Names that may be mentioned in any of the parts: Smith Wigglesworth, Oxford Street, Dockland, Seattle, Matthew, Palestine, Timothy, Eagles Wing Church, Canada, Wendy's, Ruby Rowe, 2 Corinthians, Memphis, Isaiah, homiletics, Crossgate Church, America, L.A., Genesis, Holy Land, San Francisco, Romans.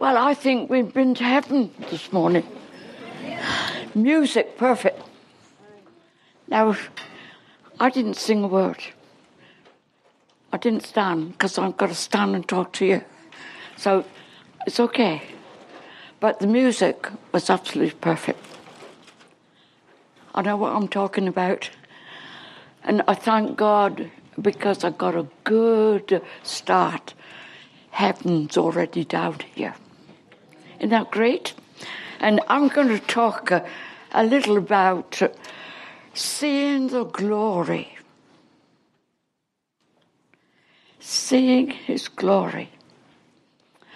Well, I think we've been to heaven this morning. Music, perfect. Now, I didn't sing a word. I didn't stand, because I've got to stand and talk to you. So, it's okay. But the music was absolutely perfect. I know what I'm talking about. And I thank God, because I got a good start. Heaven's already down here. Isn't that great? And I'm going to talk a little about seeing the glory. Seeing his glory.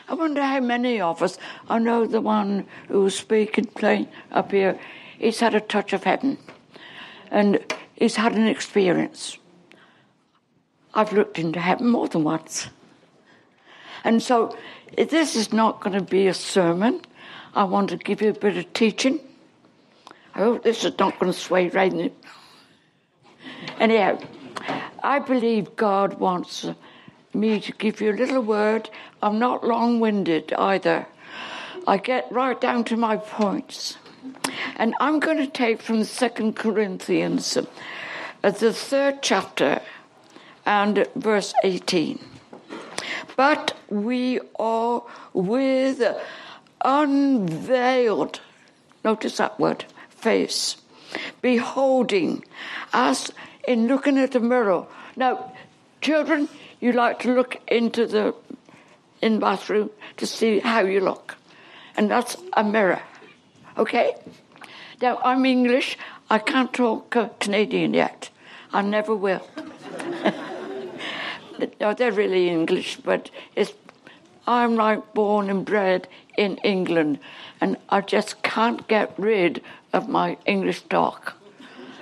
I wonder how many of us, I know the one who was speaking, playing up here, he's had a touch of heaven. And he's had an experience. I've looked into heaven more than once. And so this is not going to be a sermon. I want to give you a bit of teaching. I hope this is not going to sway right now. Anyhow, I believe God wants me to give you a little word. I'm not long-winded either. I get right down to my points. And I'm going to take from 2 Corinthians, the 3rd chapter, and verse 18. But we are with unveiled, notice that word, face, beholding us in looking at a mirror. Now, children, you like to look into the bathroom to see how you look. And that's a mirror, okay? Now, I'm English. I can't talk Canadian yet. I never will. No, they're really English, but it's, I'm like born and bred in England, and I just can't get rid of my English talk.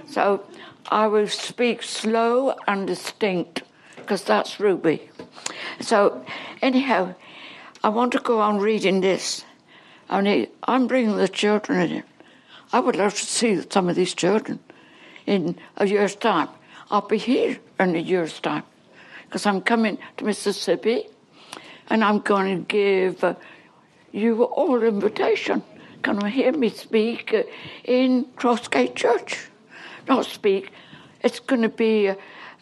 So I will speak slow and distinct, because that's Ruby. So anyhow, I want to go on reading this. Only I'm bringing the children in. I would love to see some of these children in a year's time. I'll be here in a year's time, because I'm coming to Mississippi, and I'm going to give you all an invitation. Can you hear me speak in Crossgate Church? Not speak. It's going to be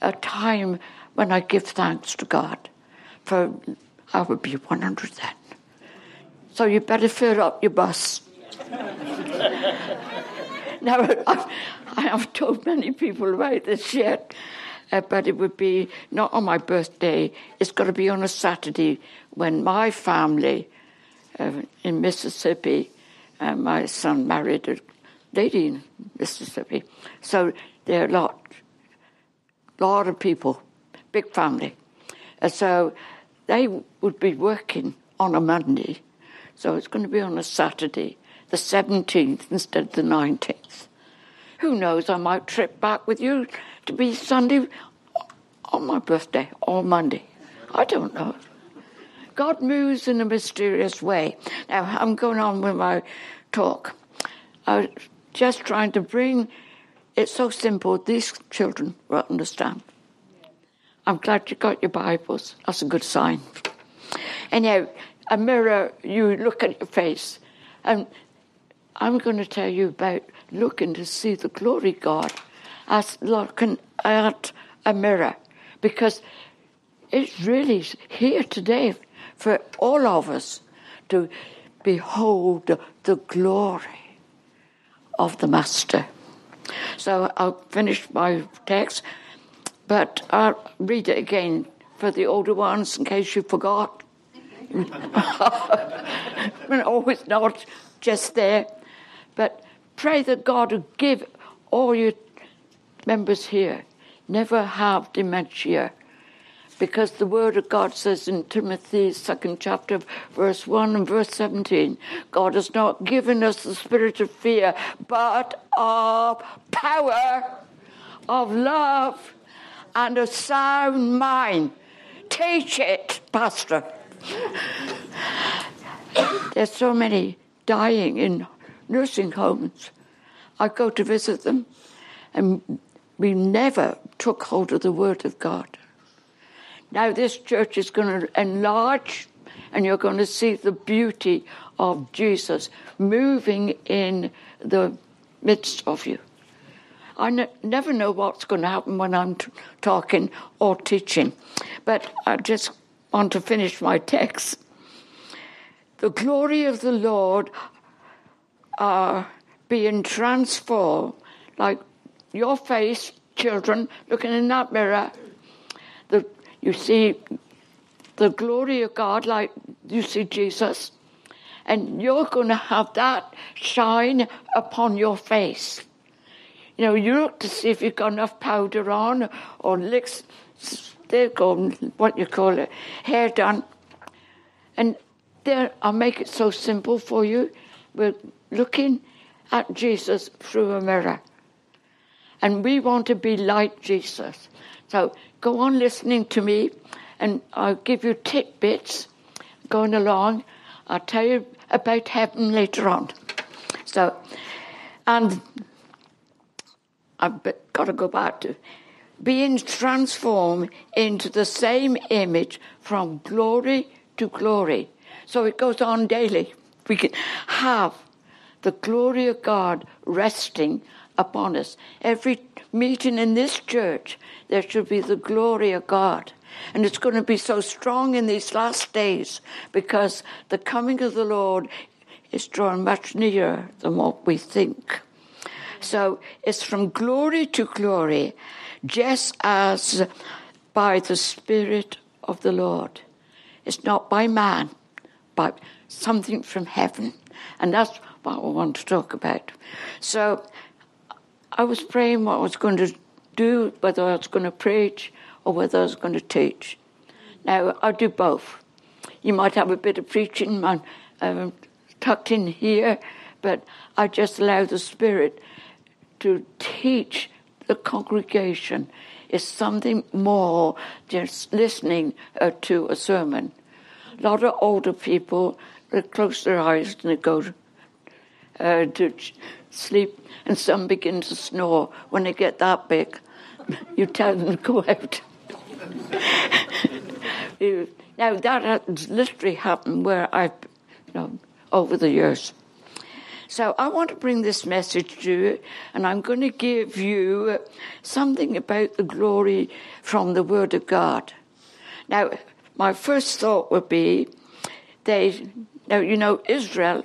a time when I give thanks to God. For I will be 100 then. So you better fill up your bus. Now, I haven't told many people about this yet. But it would be not on my birthday. It's got to be on a Saturday when my family in Mississippi, my son married a lady in Mississippi. So there are a lot of people, big family. And so they would be working on a Monday. So it's going to be on a Saturday, the 17th instead of the 19th. Who knows, I might trip back with you to be Sunday on my birthday or Monday. I don't know. God moves in a mysterious way. Now, I'm going on with my talk. I was just trying to bring... It's so simple, these children will understand. I'm glad you got your Bibles. That's a good sign. Anyhow, a mirror, you look at your face. And I'm going to tell you about... looking to see the glory of God as looking at a mirror, because it's really here today for all of us to behold the glory of the Master. So I'll finish my text, but I'll read it again for the older ones in case you forgot. We're always not just there, but pray that God will give all your members here never have dementia, because the Word of God says in Timothy 2nd chapter, verse 1 and verse 17, God has not given us the spirit of fear, but of power, of love, and a sound mind. Teach it, Pastor. There's so many dying in nursing homes. I go to visit them, and we never took hold of the Word of God. Now this church is going to enlarge and you're going to see the beauty of Jesus moving in the midst of you. I never know what's going to happen when I'm talking or teaching, but I just want to finish my text. The glory of the Lord are being transformed, like your face, children, looking in that mirror. You see the glory of God like you see Jesus, and you're going to have that shine upon your face. You know, you look to see if you've got enough powder on or lipstick or what you call it, hair done. And there, I'll make it so simple for you. We're looking at Jesus through a mirror. And we want to be like Jesus. So go on listening to me, and I'll give you tidbits going along. I'll tell you about heaven later on. So, and I've got to go back to being transformed into the same image from glory to glory. So it goes on daily. We can have the glory of God resting upon us. Every meeting in this church, there should be the glory of God. And it's going to be so strong in these last days because the coming of the Lord is drawing much nearer than what we think. So it's from glory to glory, just as by the Spirit of the Lord. It's not by man, but something from heaven. And that's what I want to talk about. So I was praying what I was going to do, whether I was going to preach or whether I was going to teach. Now, I do both. You might have a bit of preaching tucked in here, but I just allow the Spirit to teach the congregation. It's something more just listening to a sermon. A lot of older people, they close their eyes and they go to sleep, and some begin to snore. When they get that big, you tell them to go out. Now, that has literally happened where I've, over the years. So I want to bring this message to you, and I'm going to give you something about the glory from the Word of God. Now, my first thought would be, Israel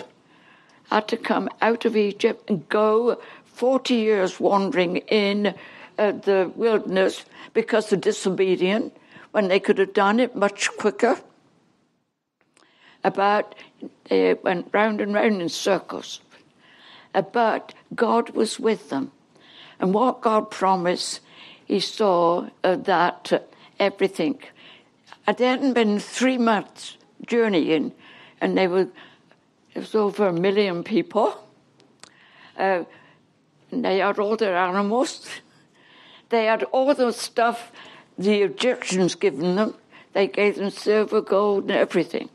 had to come out of Egypt and go 40 years wandering in the wilderness because they're disobedient, when they could have done it much quicker. They went round and round in circles. But God was with them. And what God promised, he saw that everything. They hadn't been 3 months journeying, and it was over 1 million people. And they had all their animals. They had all the stuff the Egyptians given them. They gave them silver, gold, and everything.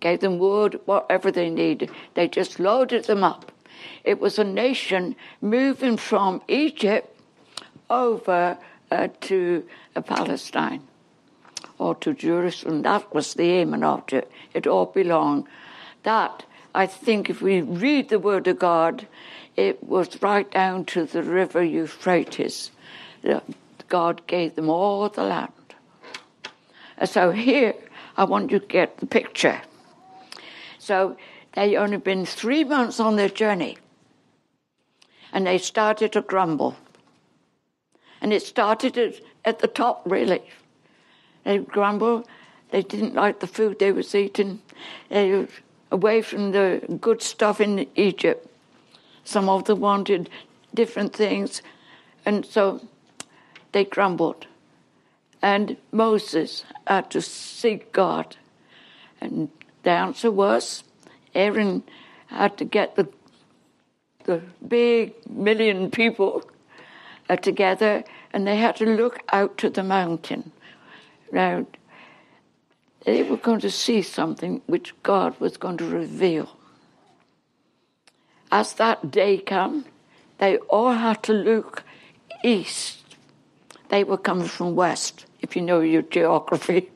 Gave them wood, whatever they needed. They just loaded them up. It was a nation moving from Egypt over to Palestine or to Jerusalem. That was the aim and object. It all belonged. That, I think, if we read the Word of God, it was right down to the river Euphrates. God gave them all the land. And so here, I want you to get the picture. So they only been 3 months on their journey, and they started to grumble. And it started at the top, really. They grumbled. They didn't like the food they was eating. They were away from the good stuff in Egypt. Some of them wanted different things, and so they grumbled. And Moses had to seek God. And the answer was, Aaron had to get the big 1 million people together, and they had to look out to the mountain. Now, they were going to see something which God was going to reveal. As that day came, they all had to look east. They were coming from west, if you know your geography.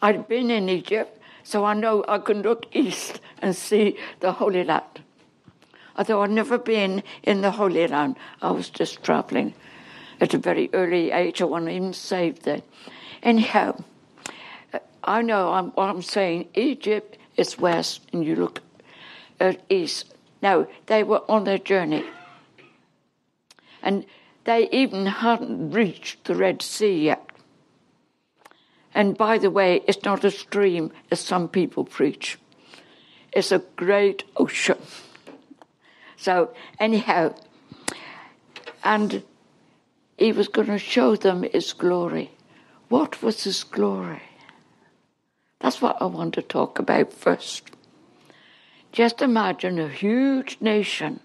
I'd been in Egypt, so I know I can look east and see the Holy Land. Although I'd never been in the Holy Land, I was just travelling at a very early age. I wasn't even saved then. Anyhow, I know what I'm saying. Egypt is west, and you look at east. Now, they were on their journey. And they even hadn't reached the Red Sea yet. And by the way, it's not a stream as some people preach. It's a great ocean. So anyhow, and he was going to show them his glory. What was his glory? That's what I want to talk about first. Just imagine a huge nation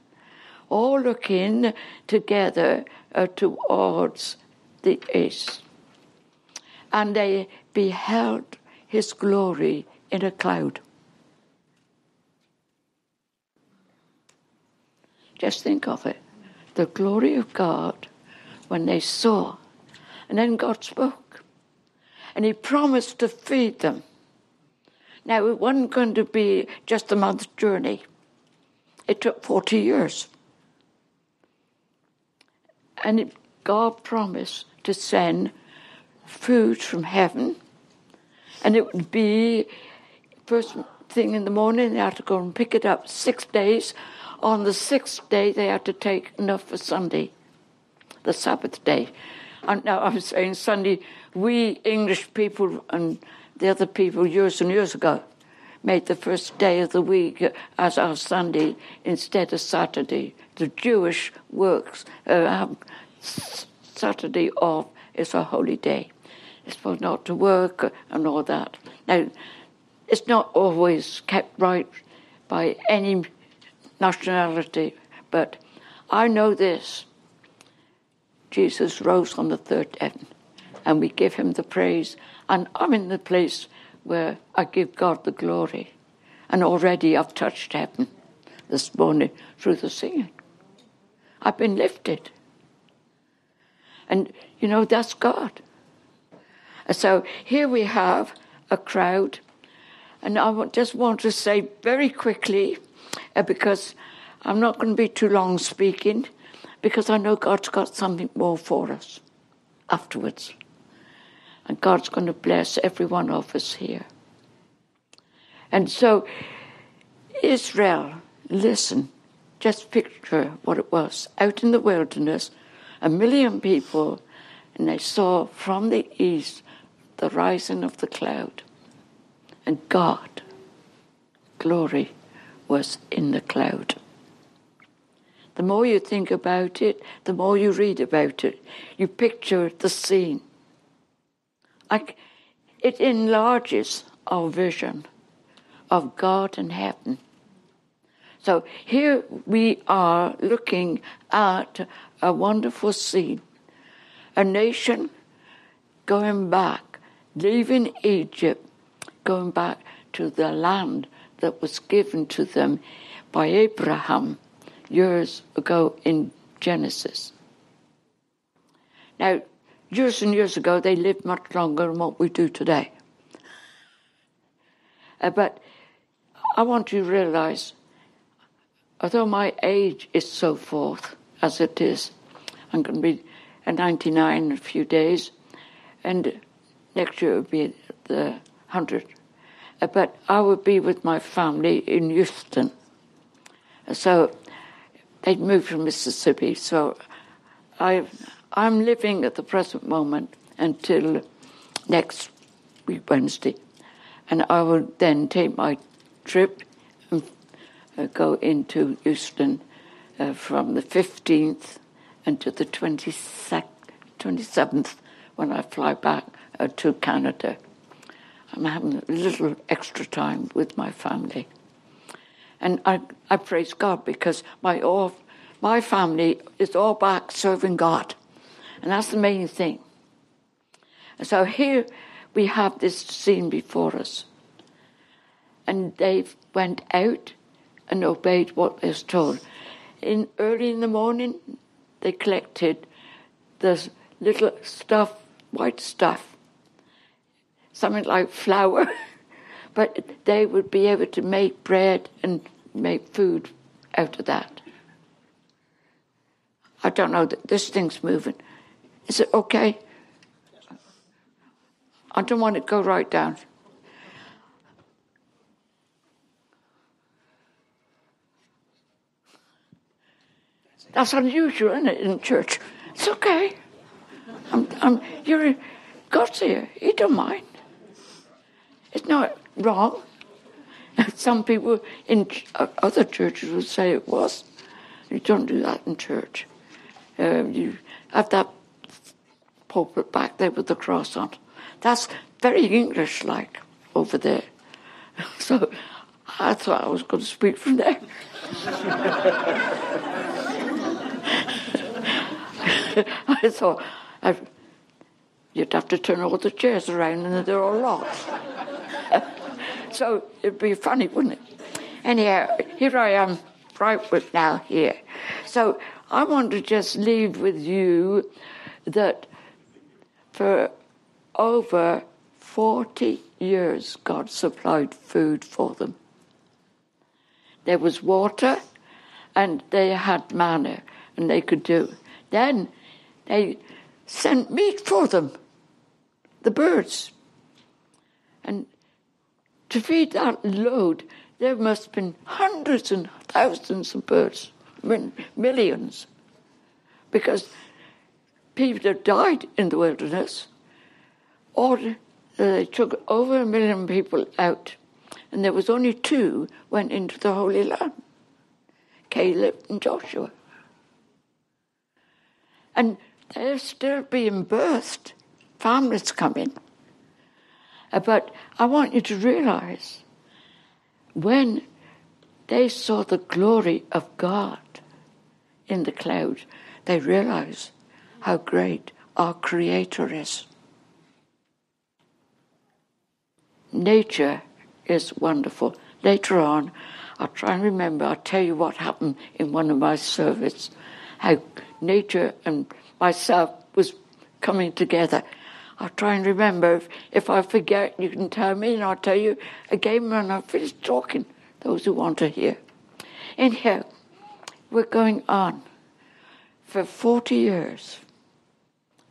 all looking together towards the east. And they beheld his glory in a cloud. Just think of it. The glory of God when they saw. And then God spoke. And he promised to feed them. Now, it wasn't going to be just a month's journey. It took 40 years. And God promised to send food from heaven, and it would be first thing in the morning. They had to go and pick it up 6 days. On the sixth day, they had to take enough for Sunday, the Sabbath day. And now I'm saying Sunday, we English people and the other people years and years ago made the first day of the week as our Sunday instead of Saturday. The Jewish works have Saturday off. It's a holy day. It's supposed not to work and all that. Now, it's not always kept right by any nationality, but I know this. Jesus rose on the third day, and we give him the praise. And I'm in the place where I give God the glory. And already I've touched heaven this morning through the singing. I've been lifted. And, you know, that's God. And so here we have a crowd. And I just want to say very quickly, because I'm not going to be too long speaking, because I know God's got something more for us afterwards. And God's going to bless every one of us here. And so, Israel, listen, just picture what it was. Out in the wilderness, 1 million people, and they saw from the east the rising of the cloud. And God, glory, was in the cloud. The more you think about it, the more you read about it, you picture the scene. It enlarges our vision of God and heaven. So here we are looking at a wonderful scene. A nation going back, leaving Egypt, going back to the land that was given to them by Abraham years ago in Genesis. Now, years and years ago, they lived much longer than what we do today. But I want you to realise, although my age is so forth as it is, I'm going to be 99 in a few days, and next year will be the 100. But I will be with my family in Houston. So they'd moved from Mississippi, so I'm living at the present moment until next week, Wednesday. And I will then take my trip go into Houston from the 15th until the 27th when I fly back to Canada. I'm having a little extra time with my family. And I praise God because my family is all back serving God. And that's the main thing. And so here we have this scene before us. And they went out and obeyed what they were told. Early in the morning, they collected this little stuff, white stuff, something like flour, but they would be able to make bread and make food out of that. I don't know, this thing's moving. Is it okay? I don't want it to go right down. That's unusual, isn't it, in church? It's okay. God's here. He don't mind. It's not wrong. Some people in other churches would say it was. You don't do that in church. You have that pulpit back there with the cross on. That's very English-like over there. So I thought I was going to speak from there. I thought you'd have to turn all the chairs around and they're all locked. So it'd be funny, wouldn't it? Anyhow, here I am, right with now here. So I want to just leave with you that for over 40 years God supplied food for them. There was water and they had manna and they could do. Then they sent meat for them, the birds. And to feed that load, there must have been hundreds and thousands of birds, millions, because people have died in the wilderness, or they took over 1 million people out, and there was only 2 went into the Holy Land, Caleb and Joshua. And they're still being birthed, families coming. But I want you to realize, when they saw the glory of God in the cloud, they realized how great our Creator is. Nature is wonderful. Later on, I'll try and remember, I'll tell you what happened in one of my services, how nature and myself was coming together. I'll try and remember. If I forget, you can tell me, and I'll tell you again when I finish talking, those who want to hear. Anyhow, we're going on. For 40 years,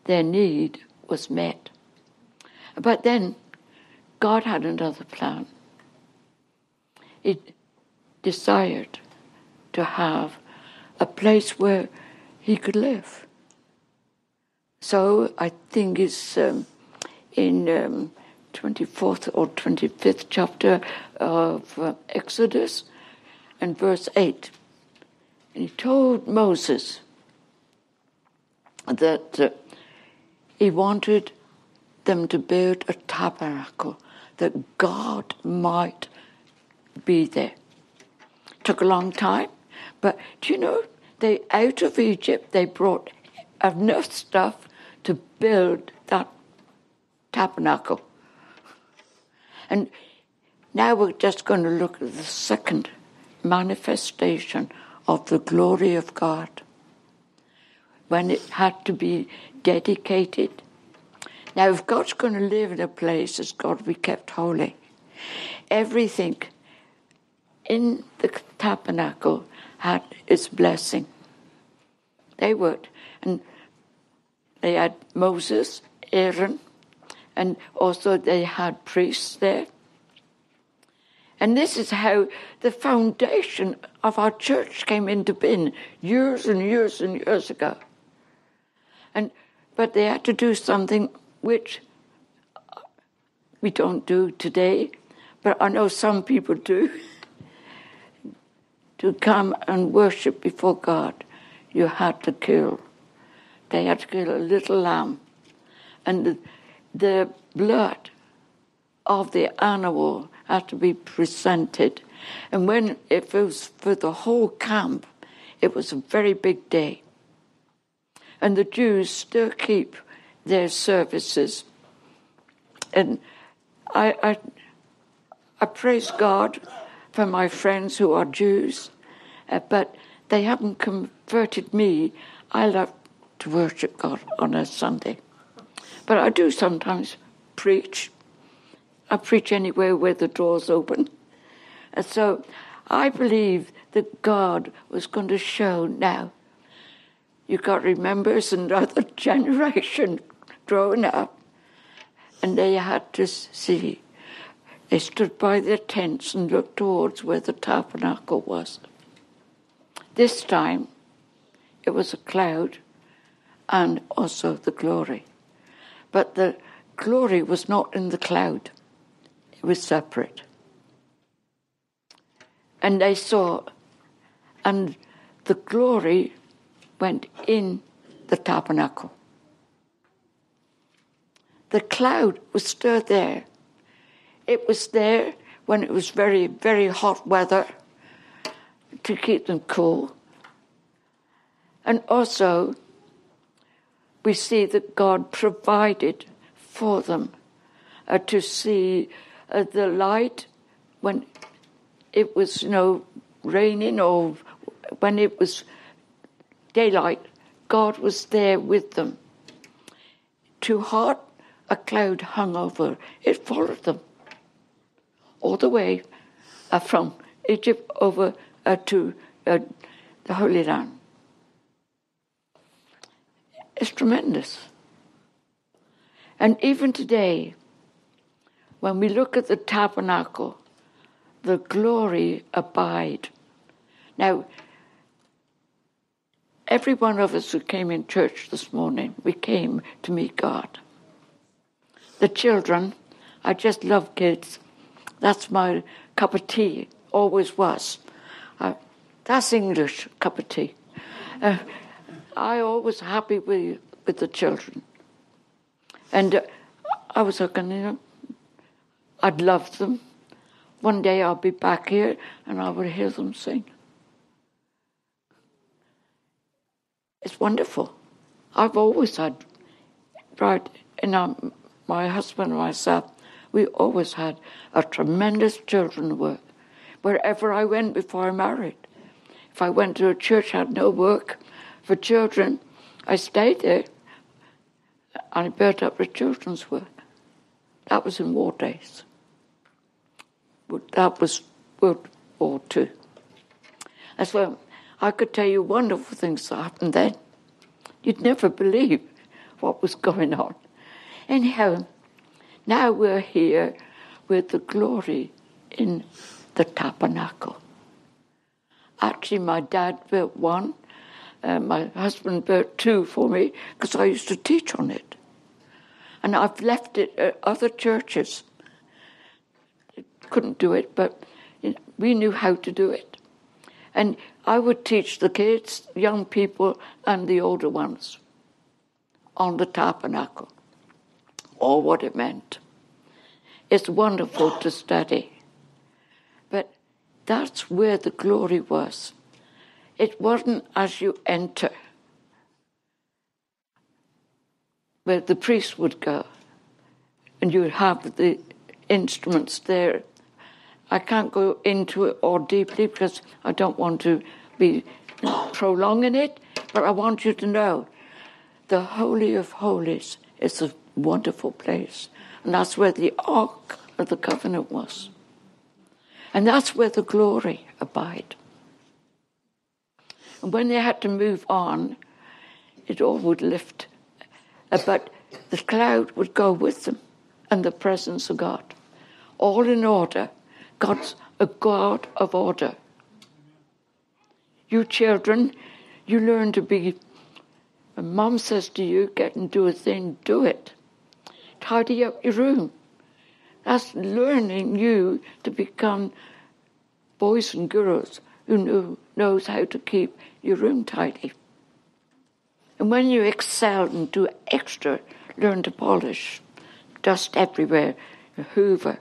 their need was met. But then God had another plan. He desired to have a place where he could live. So I think it's in 24th or 25th chapter of Exodus and verse 8. And he told Moses that he wanted them to build a tabernacle that God might be there. Took a long time, but do you know, they out of Egypt, they brought enough stuff to build that tabernacle. And now we're just going to look at the second manifestation of the glory of God, when it had to be dedicated. Now, if God's going to live in a place, it's got to be kept holy. Everything in the tabernacle had its blessing. They worked, and they had Moses, Aaron, and also they had priests there. And this is how the foundation of our church came into being years and years and years ago. But they had to do something which we don't do today, but I know some people do, to come and worship before God. You had to kill. They had to kill a little lamb. And the blood of the animal had to be presented. And if it was for the whole camp, it was a very big day. And the Jews still keep their services. And I praise God for my friends who are Jews, but they haven't converted me. I love to worship God on a Sunday. But I do sometimes preach I preach anywhere where the door's open. And so I believe that God was going to show now. You've got to remember it's another generation growing up. And they had to see. They stood by their tents and looked towards where the tabernacle was. This time, it was a cloud and also the glory. But the glory was not in the cloud. It was separate. And they saw, and the glory went in the tabernacle. The cloud was still there. It was there when it was very, very hot weather to keep them cool. And also, we see that God provided for them to see the light when it was, raining or when it was daylight. God was there with them. Too hot, a cloud hung over. It followed them all the way from Egypt over to the Holy Land. It's tremendous. And even today, when we look at the tabernacle, the glory abide. Now, every one of us who came in church this morning, we came to meet God. The children, I just love kids. That's my cup of tea, always was. That's English cup of tea. I always happy with the children. And I was looking, I'd love them. One day I'll be back here and I will hear them sing. It's wonderful. I've always had, my husband and myself, we always had a tremendous children's work. Wherever I went before I married, if I went to a church, I had no work for children, I stayed there and I built up the children's work. That was in war days. That was World War II. And so I could tell you wonderful things that happened then. You'd never believe what was going on. Anyhow, now we're here with the glory in the tabernacle. Actually, my dad built one. My husband built two for me because I used to teach on it. And I've left it at other churches. Couldn't do it, but we knew how to do it. And I would teach the kids, young people, and the older ones on the tabernacle, or what it meant. It's wonderful to study. But that's where the glory was. It wasn't as you enter, where the priest would go, and you would have the instruments there. I can't go into it or deeply because I don't want to be prolonging it, but I want you to know the Holy of Holies is a wonderful place, and that's where the Ark of the Covenant was. And that's where the glory abided. And when they had to move on, it all would lift, but the cloud would go with them and the presence of God. All in order. God's a God of order. You children, you learn to be, when Mum says to you, get and do a thing, do it. Tidy up your room. That's learning you to become boys and girls who knows how to keep your room tidy. And when you excel and do extra, learn to polish. Dust everywhere, Hoover.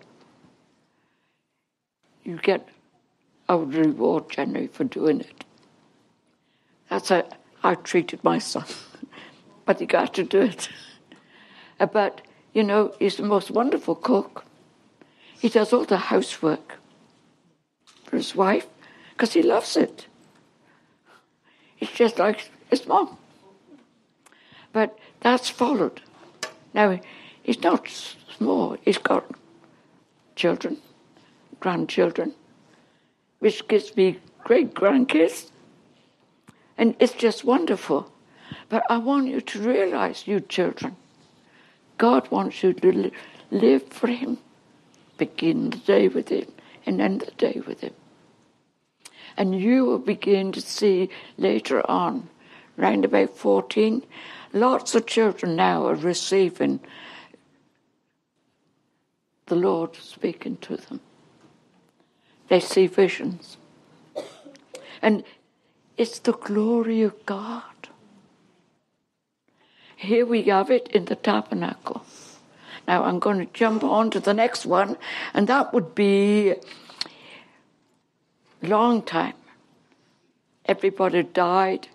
You get a reward generally for doing it. That's how I treated my son. But he got to do it. But, he's the most wonderful cook. He does all the housework for his wife because he loves it. It's just like his mom. But that's followed. Now, he's not small. He's got children, grandchildren, which gives me great-grandkids. And it's just wonderful. But I want you to realize, you children, God wants you to live for him. Begin the day with him and end the day with him. And you will begin to see later on, round about 14, lots of children now are receiving the Lord speaking to them. They see visions. And it's the glory of God. Here we have it in the tabernacle. Now I'm going to jump on to the next one, and that would be long time. Everybody died,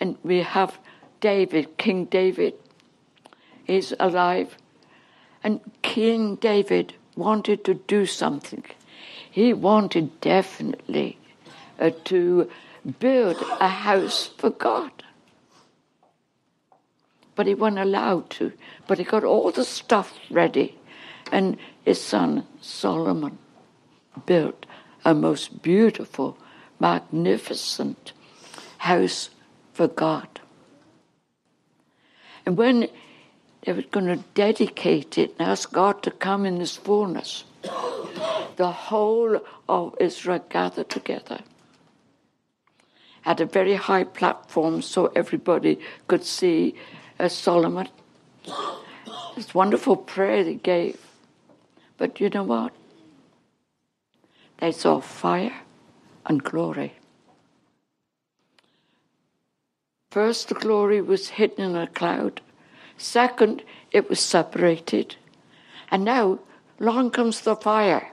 and we have David, King David, is alive. And King David wanted to do something. He wanted definitely to build a house for God. But he wasn't allowed to. But he got all the stuff ready. And his son Solomon built a most beautiful, magnificent house for God. And when they were going to dedicate it and ask God to come in his fullness, the whole of Israel gathered together at a very high platform so everybody could see Solomon. This wonderful prayer they gave. But you know what? They saw fire and glory. First, the glory was hidden in a cloud. Second, it was separated. And now, along comes the fire.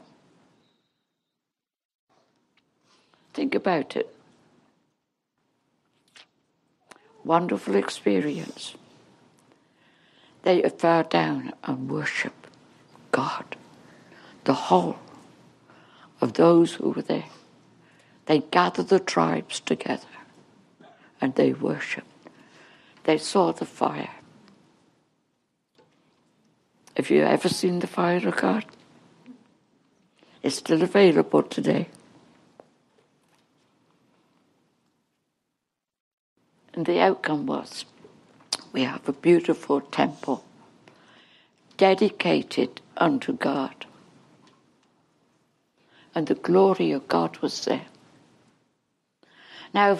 Think about it. Wonderful experience. They fell down and worshipped God. The whole of those who were there. They gathered the tribes together and they worshipped. They saw the fire. Have you ever seen the fire of God? It's still available today. And the outcome was, we have a beautiful temple dedicated unto God. And the glory of God was there. Now,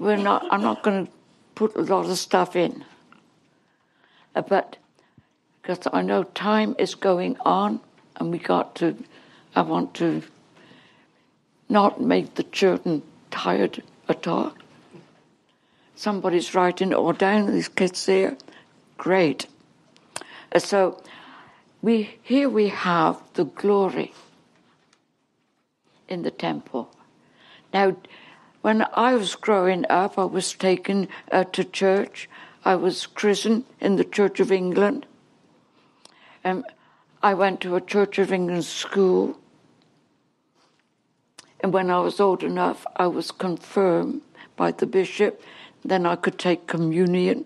I'm not going to put a lot of stuff in. But, because I know time is going on, and I want to not make the children tired at all. Somebody's writing it all down, these kids here. Great. So, here we have the glory in the temple. Now, when I was growing up, I was taken to church. I was christened in the Church of England. I went to a Church of England school. And when I was old enough, I was confirmed by the bishop. Then I could take communion,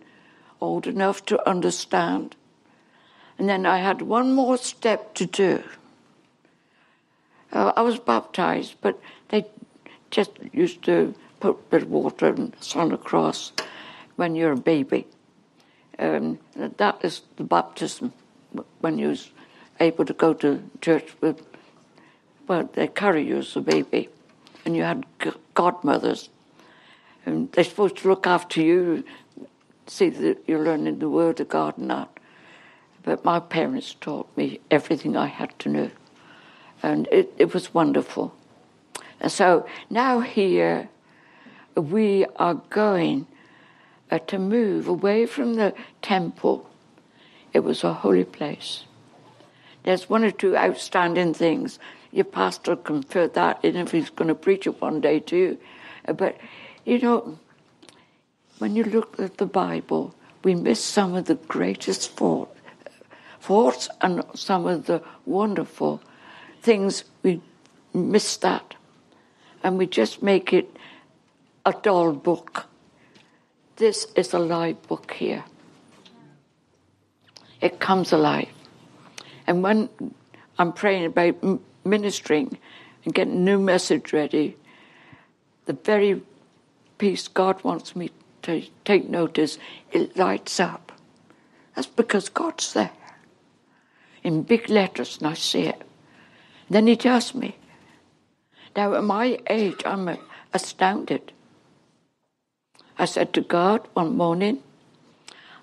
old enough to understand. And then I had one more step to do. I was baptized, but they just used to put a bit of water and sign a cross when you're a baby. That is the baptism, when you're able to go to church with, well, they carry you as a baby. And you had godmothers. And they're supposed to look after you, see that you're learning the Word of God and that. But my parents taught me everything I had to know. And it was wonderful. And so now here we are going to move away from the temple. It was a holy place. There's one or two outstanding things. Your pastor can fit that in if he's going to preach it one day to you. But you know, when you look at the Bible, we miss some of the greatest faults and some of the wonderful things. We miss that. And we just make it a dull book. This is a live book here. It comes alive. And when I'm praying about ministering and getting a new message ready. The very piece God wants me to take notice, it lights up. That's because God's there. In big letters, and I see it. Then he tells me. Now, at my age, I'm astounded. I said to God one morning,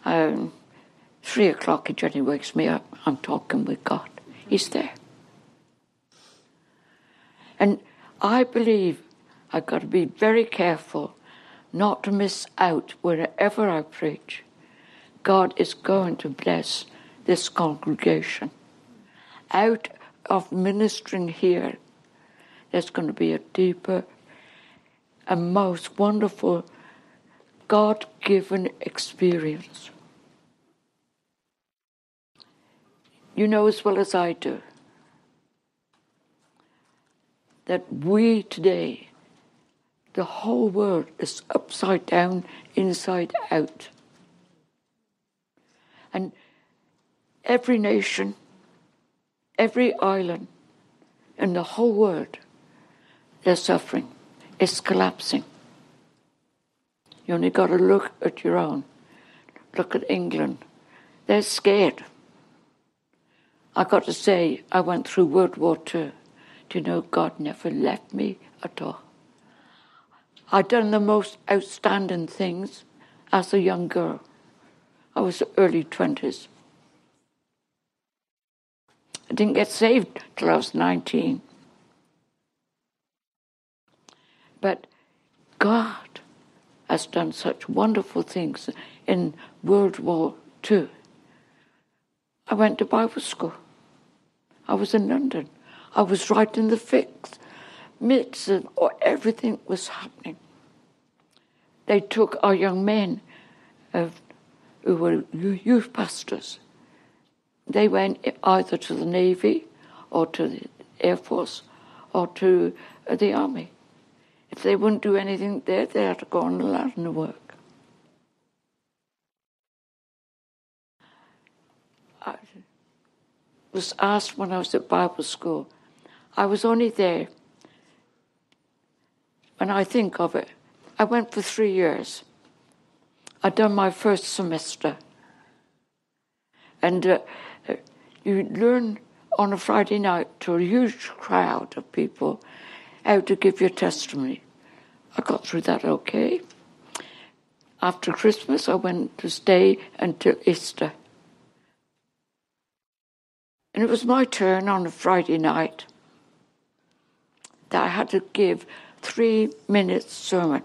3 o'clock, he generally wakes me up. I'm talking with God. He's there. And I believe I've got to be very careful not to miss out wherever I preach. God is going to bless this congregation. Out of ministering here, there's going to be a deeper and most wonderful God-given experience. You know as well as I do that we today, the whole world is upside down, inside out. And every nation, every island in the whole world, they're suffering. It's collapsing. You only got to look at your own. Look at England. They're scared. I got to say, I went through World War II. Do you know, God never left me at all. I'd done the most outstanding things as a young girl. I was early 20s. I didn't get saved till I was 19. But God has done such wonderful things in World War II. I went to Bible school. I was in London. I was right in the midst of everything was happening. They took our young men who were youth pastors. They went either to the Navy or to the Air Force or to the Army. If they wouldn't do anything there, they had to go on the ladder and work. I was asked when I was at Bible school, I was only there, when I think of it, I went for 3 years. I'd done my first semester. And you learn on a Friday night to a huge crowd of people how to give your testimony. I got through that okay. After Christmas, I went to stay until Easter. And it was my turn on a Friday night that I had to give 3 minutes sermon.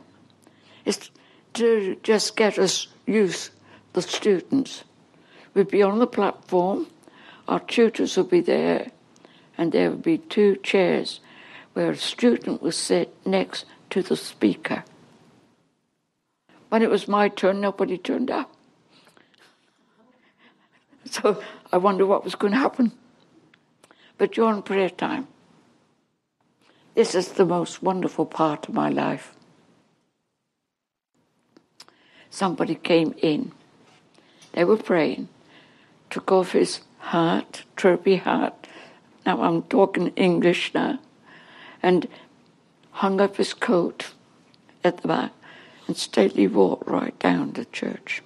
It's to just get us used, the students. We'd be on the platform, our tutors would be there, and there would be 2 chairs where a student would sit next to the speaker. When it was my turn, nobody turned up. So I wonder what was going to happen. But during prayer time, this is the most wonderful part of my life. Somebody came in. They were praying. Took off his hat, chirpy hat. Now I'm talking English now. And hung up his coat at the back and stately walked right down the church.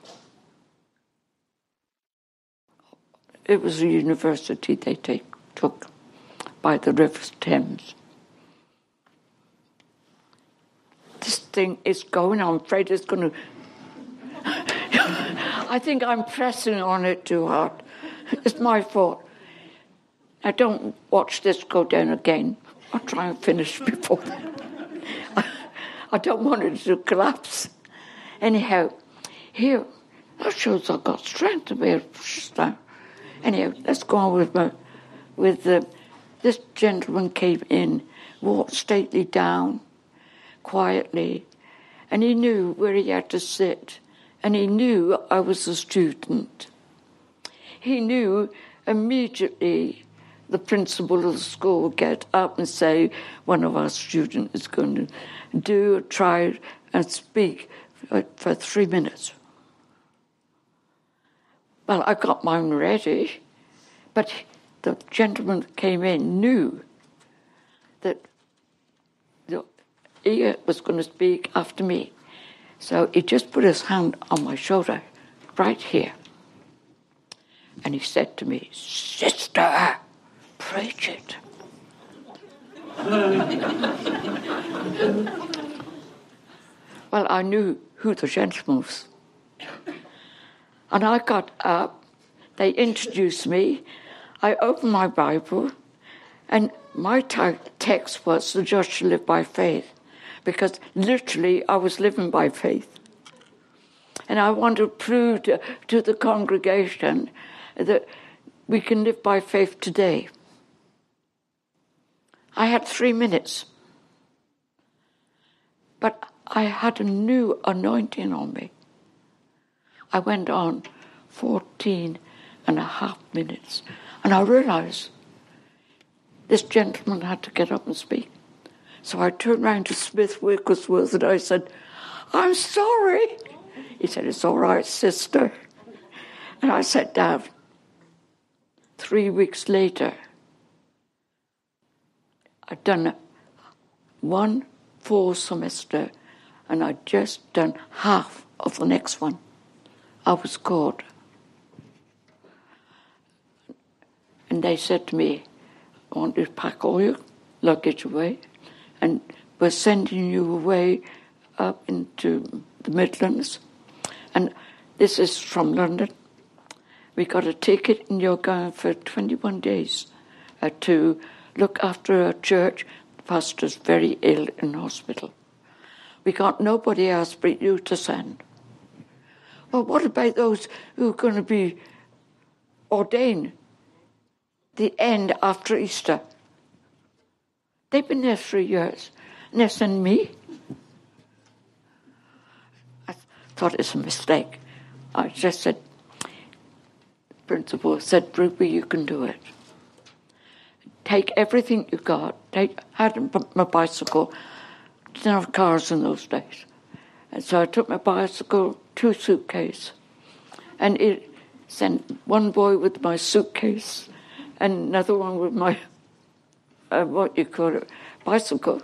It was a university they took by the River Thames. This thing is going. I'm afraid it's going to... I think I'm pressing on it too hard. It's my fault. Now don't watch this go down again. I'll try and finish before that. I don't want it to collapse. Anyhow, here, that shows I've got strength to be able to push down. Anyhow, let's go on with this gentleman came in, walked stately down, quietly, and he knew where he had to sit, and he knew I was a student. He knew immediately the principal of the school would get up and say, one of our students is going to try and speak for 3 minutes. Well, I got mine ready, but the gentleman that came in knew that he was going to speak after me. So he just put his hand on my shoulder, right here. And he said to me, "Sister, preach it." Well, I knew who the gentleman was. And I got up, they introduced me, I opened my Bible, and my text was, "The just shall live by faith," because literally I was living by faith. And I want to prove to the congregation that we can live by faith today. I had 3 minutes. But I had a new anointing on me. I went on 14 and a half minutes. And I realized this gentleman had to get up and speak. So I turned round to Smith Wigglesworth and I said, "I'm sorry." He said, "It's all right, sister." And I sat down. 3 weeks later, I'd done 1 full semester, and I'd just done half of the next one. I was called. And they said to me, "I want you to pack all your luggage away, and we're sending you away up into the Midlands. And this is from London. We got a ticket, and you're going for 21 days to look after a church. The pastor's very ill in hospital. We got nobody else but you to send." "Well, what about those who are going to be ordained the end after Easter? They've been there 3 years, and they send me?" I thought it's a mistake. I just said, the principal said, "Ruby, you can do it. Take everything you got." I had my bicycle. Didn't have cars in those days. And so I took my bicycle, 2 suitcases. And it sent one boy with my suitcase and another one with my, what you call it, bicycle.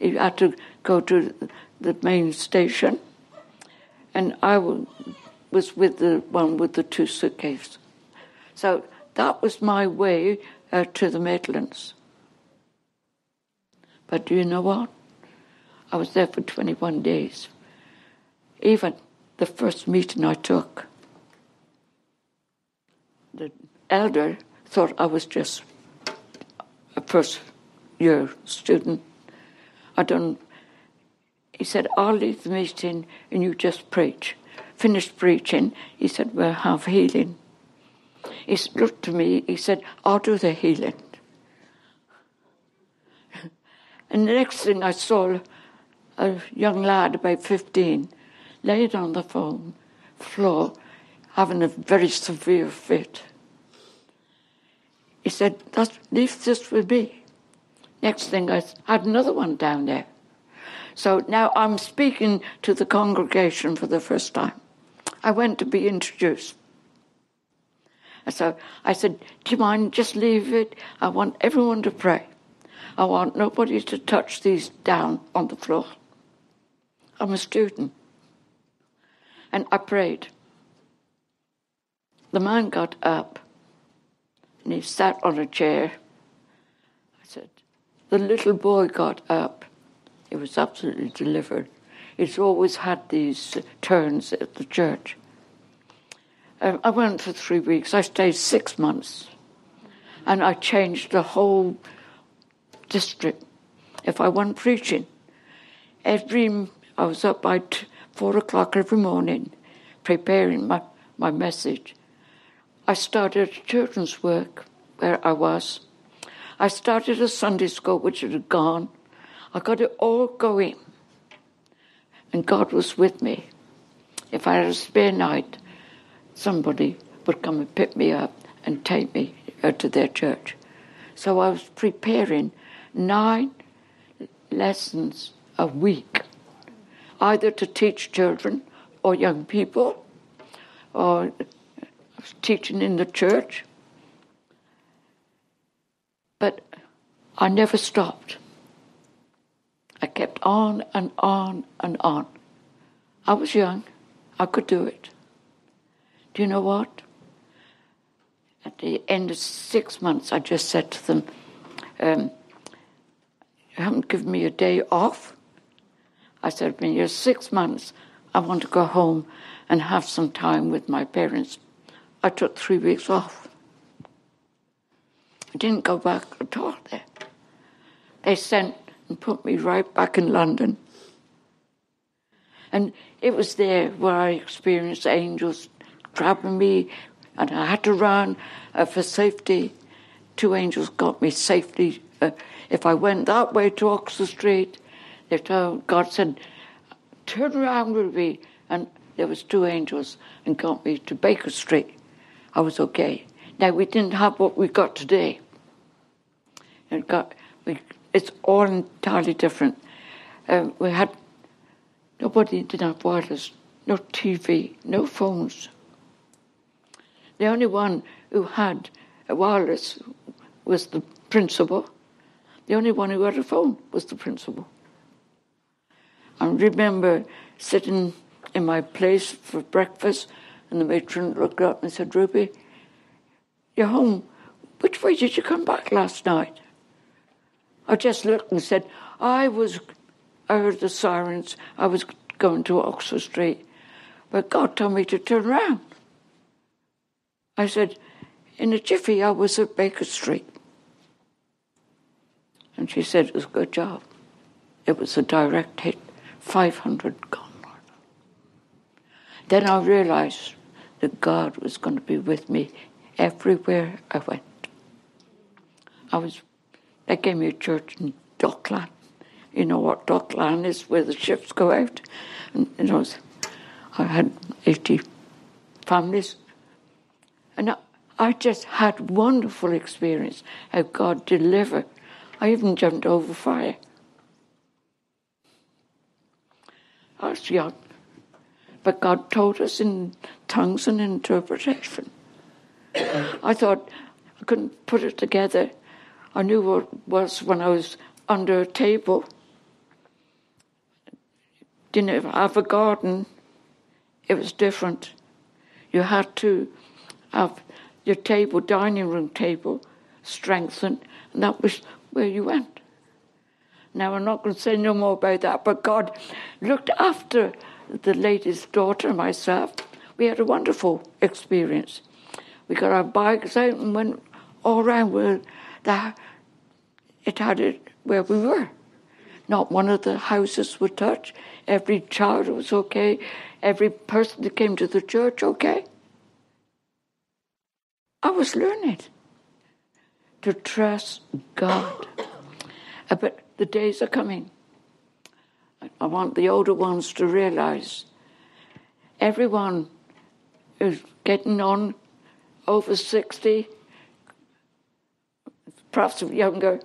He had to go to the main station. And I was with the one with the 2 suitcases. So that was my way to the Midlands. But do you know what? I was there for 21 days. Even the first meeting I took, the elder thought I was just a first-year student. He said, "I'll leave the meeting and you just preach. Finished preaching," he said, "we'll have healing." He looked to me, he said, "I'll do the healing." And the next thing I saw, a young lad about 15, laid on the floor, having a very severe fit. He said, "Leave this with me." Next thing, I had another one down there. So now I'm speaking to the congregation for the first time. I went to be introduced. So I said, "Do you mind, just leave it? I want everyone to pray. I want nobody to touch these down on the floor. I'm a student." And I prayed. The man got up and he sat on a chair. I said, the little boy got up. He was absolutely delivered. He's always had these turns at the church. I went for 3 weeks. I stayed 6 months. And I changed the whole district. If I went preaching, I was up by 4 o'clock every morning preparing my message. I started children's work where I was. I started a Sunday school, which it had gone. I got it all going. And God was with me. If I had a spare night, somebody would come and pick me up and take me to their church. So I was preparing 9 lessons a week, either to teach children or young people, or I was teaching in the church. But I never stopped. I kept on and on and on. I was young. I could do it. Do you know what? At the end of 6 months, I just said to them, you haven't given me a day off? I said, I've been here 6 months. I want to go home and have some time with my parents. I took 3 weeks off. I didn't go back at all there. They sent and put me right back in London. And it was there where I experienced angels grabbing me, and I had to run for safety. Two angels got me safely. If I went that way to Oxford Street, they told, God said, turn around with me. And there was two angels and got me to Baker Street. I was okay. Now, we didn't have what we got today. It's all entirely different. We had... Nobody did have wireless, no TV, no phones. The only one who had a wireless was the principal. The only one who had a phone was the principal. I remember sitting in my place for breakfast, and the matron looked up and said, Ruby, you're home. Which way did you come back last night? I just looked and said, I heard the sirens. I was going to Oxford Street. But God told me to turn around. I said, in a jiffy, I was at Baker Street. And she said, it was a good job. It was a direct hit. 500 gone. Then I realized that God was going to be with me everywhere I went. They gave me a church in Dockland. You know what Dockland is, where the ships go out. And I had 80 families. And I just had wonderful experience how God delivered. I even jumped over fire. I was young, but God told us in tongues and interpretation. I thought I couldn't put it together. I knew what it was when I was under a table. Didn't have a garden. It was different. You had to have your table, dining room table, strengthened, and that was where you went. Now, I'm not going to say no more about that, but God looked after the lady's daughter and myself. We had a wonderful experience. We got our bikes out and went all around where it had it where we were. Not one of the houses were touched. Every child was okay. Every person that came to the church, okay. I was learning to trust God. But the days are coming. I want the older ones to realize everyone who's getting on over 60, perhaps younger,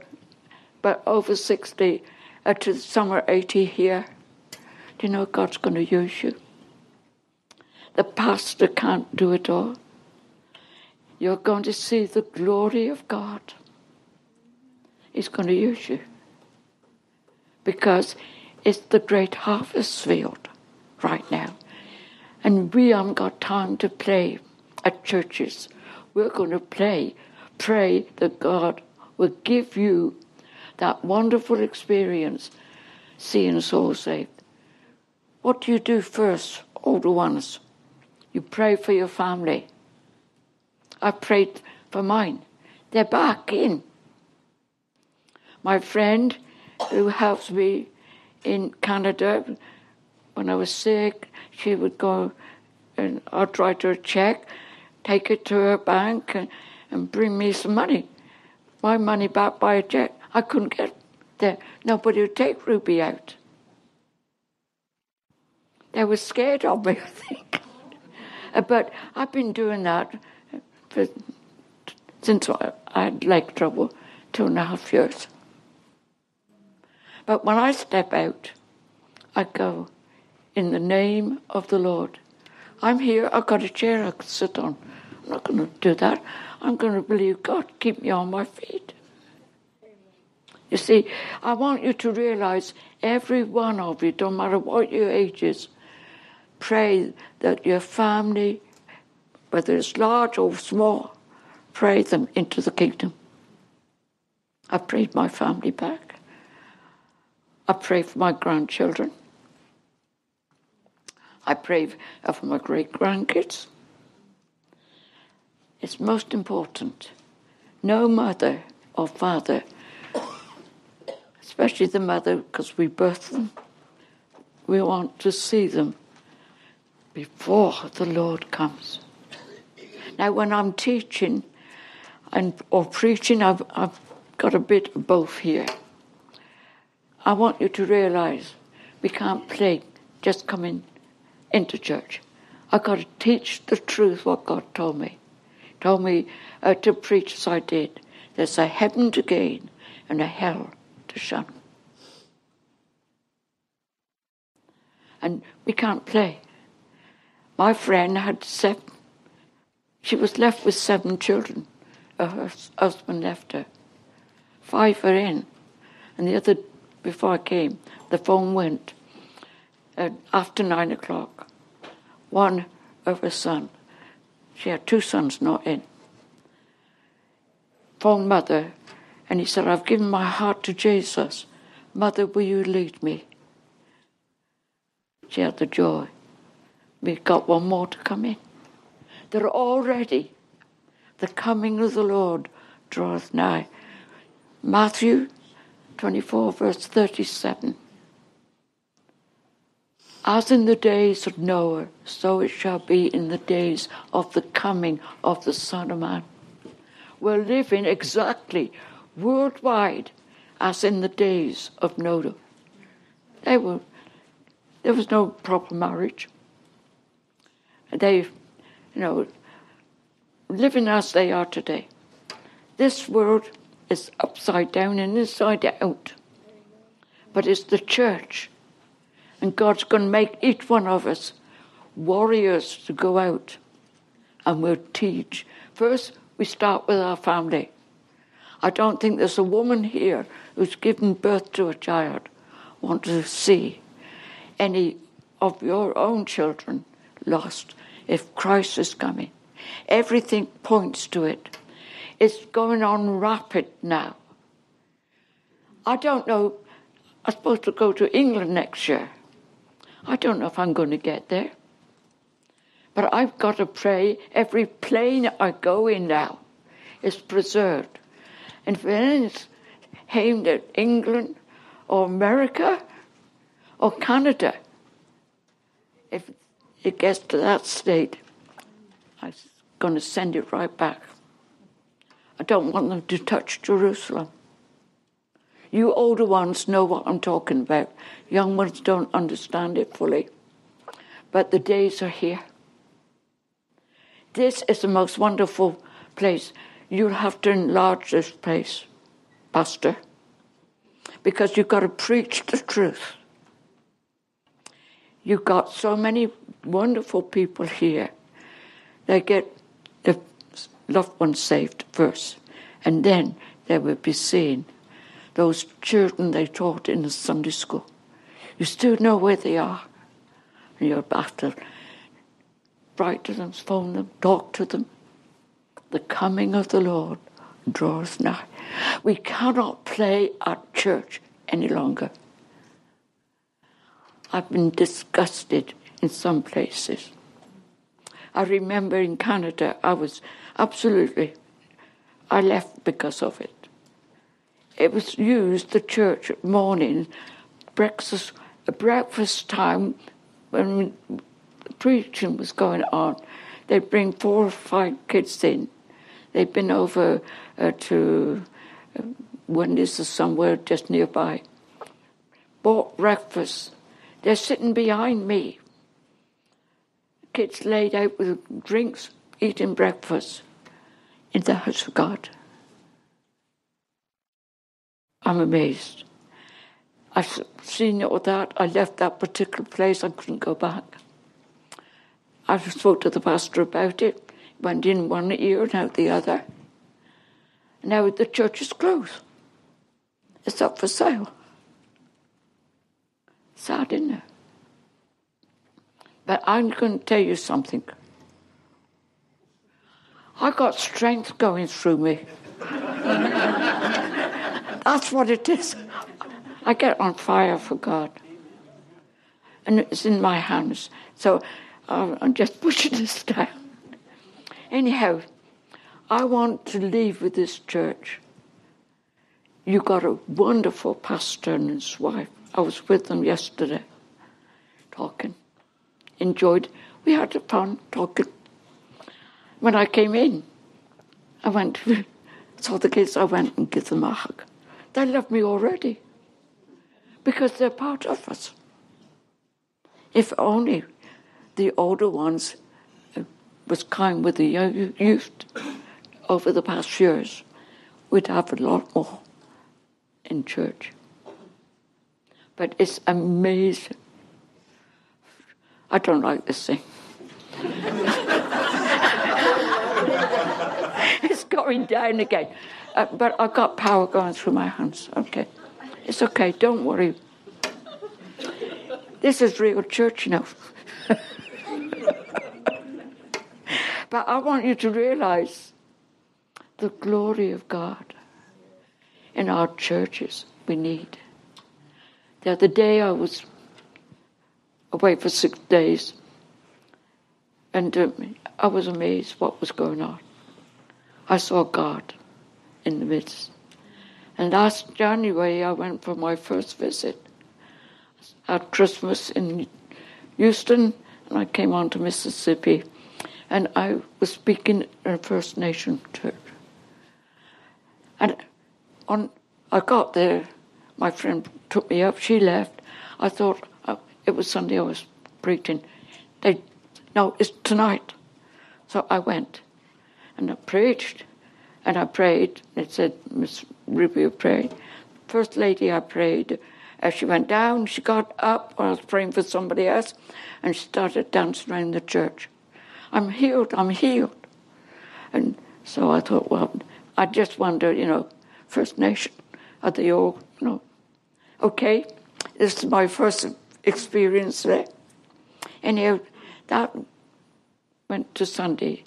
but over 60, to some are 80 here. Do you know God's going to use you? The pastor can't do it all. You're going to see the glory of God. He's going to use you. Because it's the great harvest field right now. And we haven't got time to play at churches. We're going to pray that God will give you that wonderful experience, seeing souls saved. What do you do first, older ones? You pray for your family. I prayed for mine. They're back in. My friend who helps me in Canada, when I was sick, she would go and I'd write her a check, take it to her bank and bring me some money. My money back by a check. I couldn't get there. Nobody would take Ruby out. They were scared of me, I think. But I've been doing that since I had leg trouble, 2.5 years. But when I step out, I go, in the name of the Lord. I'm here, I've got a chair I can sit on. I'm not going to do that. I'm going to believe God, keep me on my feet. You see, I want you to realize every one of you, no matter what your age is, pray that your family, whether it's large or small, pray them into the kingdom. I prayed my family back. I pray for my grandchildren. I pray for my great-grandkids. It's most important. No mother or father, especially the mother, because we birth them, we want to see them before the Lord comes. Now, when I'm teaching or preaching, I've got a bit of both here. I want you to realise we can't play just coming into church. I've got to teach the truth what God told me. Told me to preach as I did. There's a heaven to gain and a hell to shun. And we can't play. My friend had 7. She was left with 7 children. Her husband left her. 5 were in. And the other, before I came, the phone went. After 9 o'clock, one of her son. She had 2 sons not in. Phoned mother, and he said, I've given my heart to Jesus. Mother, will you lead me? She had the joy. We've got one more to come in. They're all ready. The coming of the Lord draweth nigh. Matthew 24, verse 37. As in the days of Noah, so it shall be in the days of the coming of the Son of Man. We're living exactly worldwide as in the days of Noah. There was no proper marriage. They, living as they are today. This world is upside down and inside out. But it's the church. And God's going to make each one of us warriors to go out. And we'll teach. First, we start with our family. I don't think there's a woman here who's given birth to a child want to see any of your own children lost if Christ is coming. Everything points to it. It's going on rapid now. I don't know. I'm supposed to go to England next year. I don't know if I'm going to get there. But I've got to pray every plane I go in now is preserved. And if it's aimed at England or America or Canada, if it gets to that state, I'm going to send it right back. I don't want them to touch Jerusalem. You older ones know what I'm talking about. Young ones don't understand it fully. But the days are here. This is the most wonderful place. You'll have to enlarge this place, Pastor, because you've got to preach the truth. You've got so many wonderful people here. They get their loved ones saved first, and then they will be seen. Those children they taught in the Sunday school. You still know where they are. And you're back to write to them, phone them, talk to them. The coming of the Lord draweth nigh. We cannot play at church any longer. I've been disgusted in some places. I remember in Canada, I left because of it. It was used, the church, at morning, breakfast time, when preaching was going on. They'd bring 4 or 5 kids in. They'd been over to Wendy's or somewhere just nearby. Bought breakfast. They're sitting behind me. Kids laid out with drinks, eating breakfast in the house of God. I'm amazed. I've seen all that. I left that particular place. I couldn't go back. I spoke to the pastor about it. Went in one ear and out the other. Now the church is closed. It's up for sale. So I didn't know. But I'm going to tell you something. I got strength going through me. That's what it is. I get on fire for God. And it's in my hands. So I'm just pushing this down. Anyhow, I want to leave with this church. You got a wonderful pastor and his wife. I was with them yesterday, talking. Enjoyed. We had fun talking. When I came in, I went, saw the kids, I went and gave them a hug. They love me already because they're part of us. If only the older ones was kind with the young youth over the past years, we'd have a lot more in church. But it's amazing. I don't like this thing. It's going down again. But I've got power going through my hands. Okay. It's okay. Don't worry. This is real church, you know. But I want you to realize the glory of God in our churches we need. The other day I was away for 6 days and I was amazed what was going on. I saw God in the midst. And last January I went for my first visit at Christmas in Houston, and I came on to Mississippi, and I was speaking in a First Nation church. And I got there, my friend took me up, she left. I thought it was Sunday I was preaching. No, it's tonight. So I went, and I preached, and I prayed. It said, Miss Ruby, pray. First lady I prayed. As she went down, she got up, I was praying for somebody else, and she started dancing around the church. I'm healed, I'm healed. And so I thought, well, I just wonder, you know, First Nation, are they all, you know, okay? This is my first experience there. Anyhow, that went to Sunday.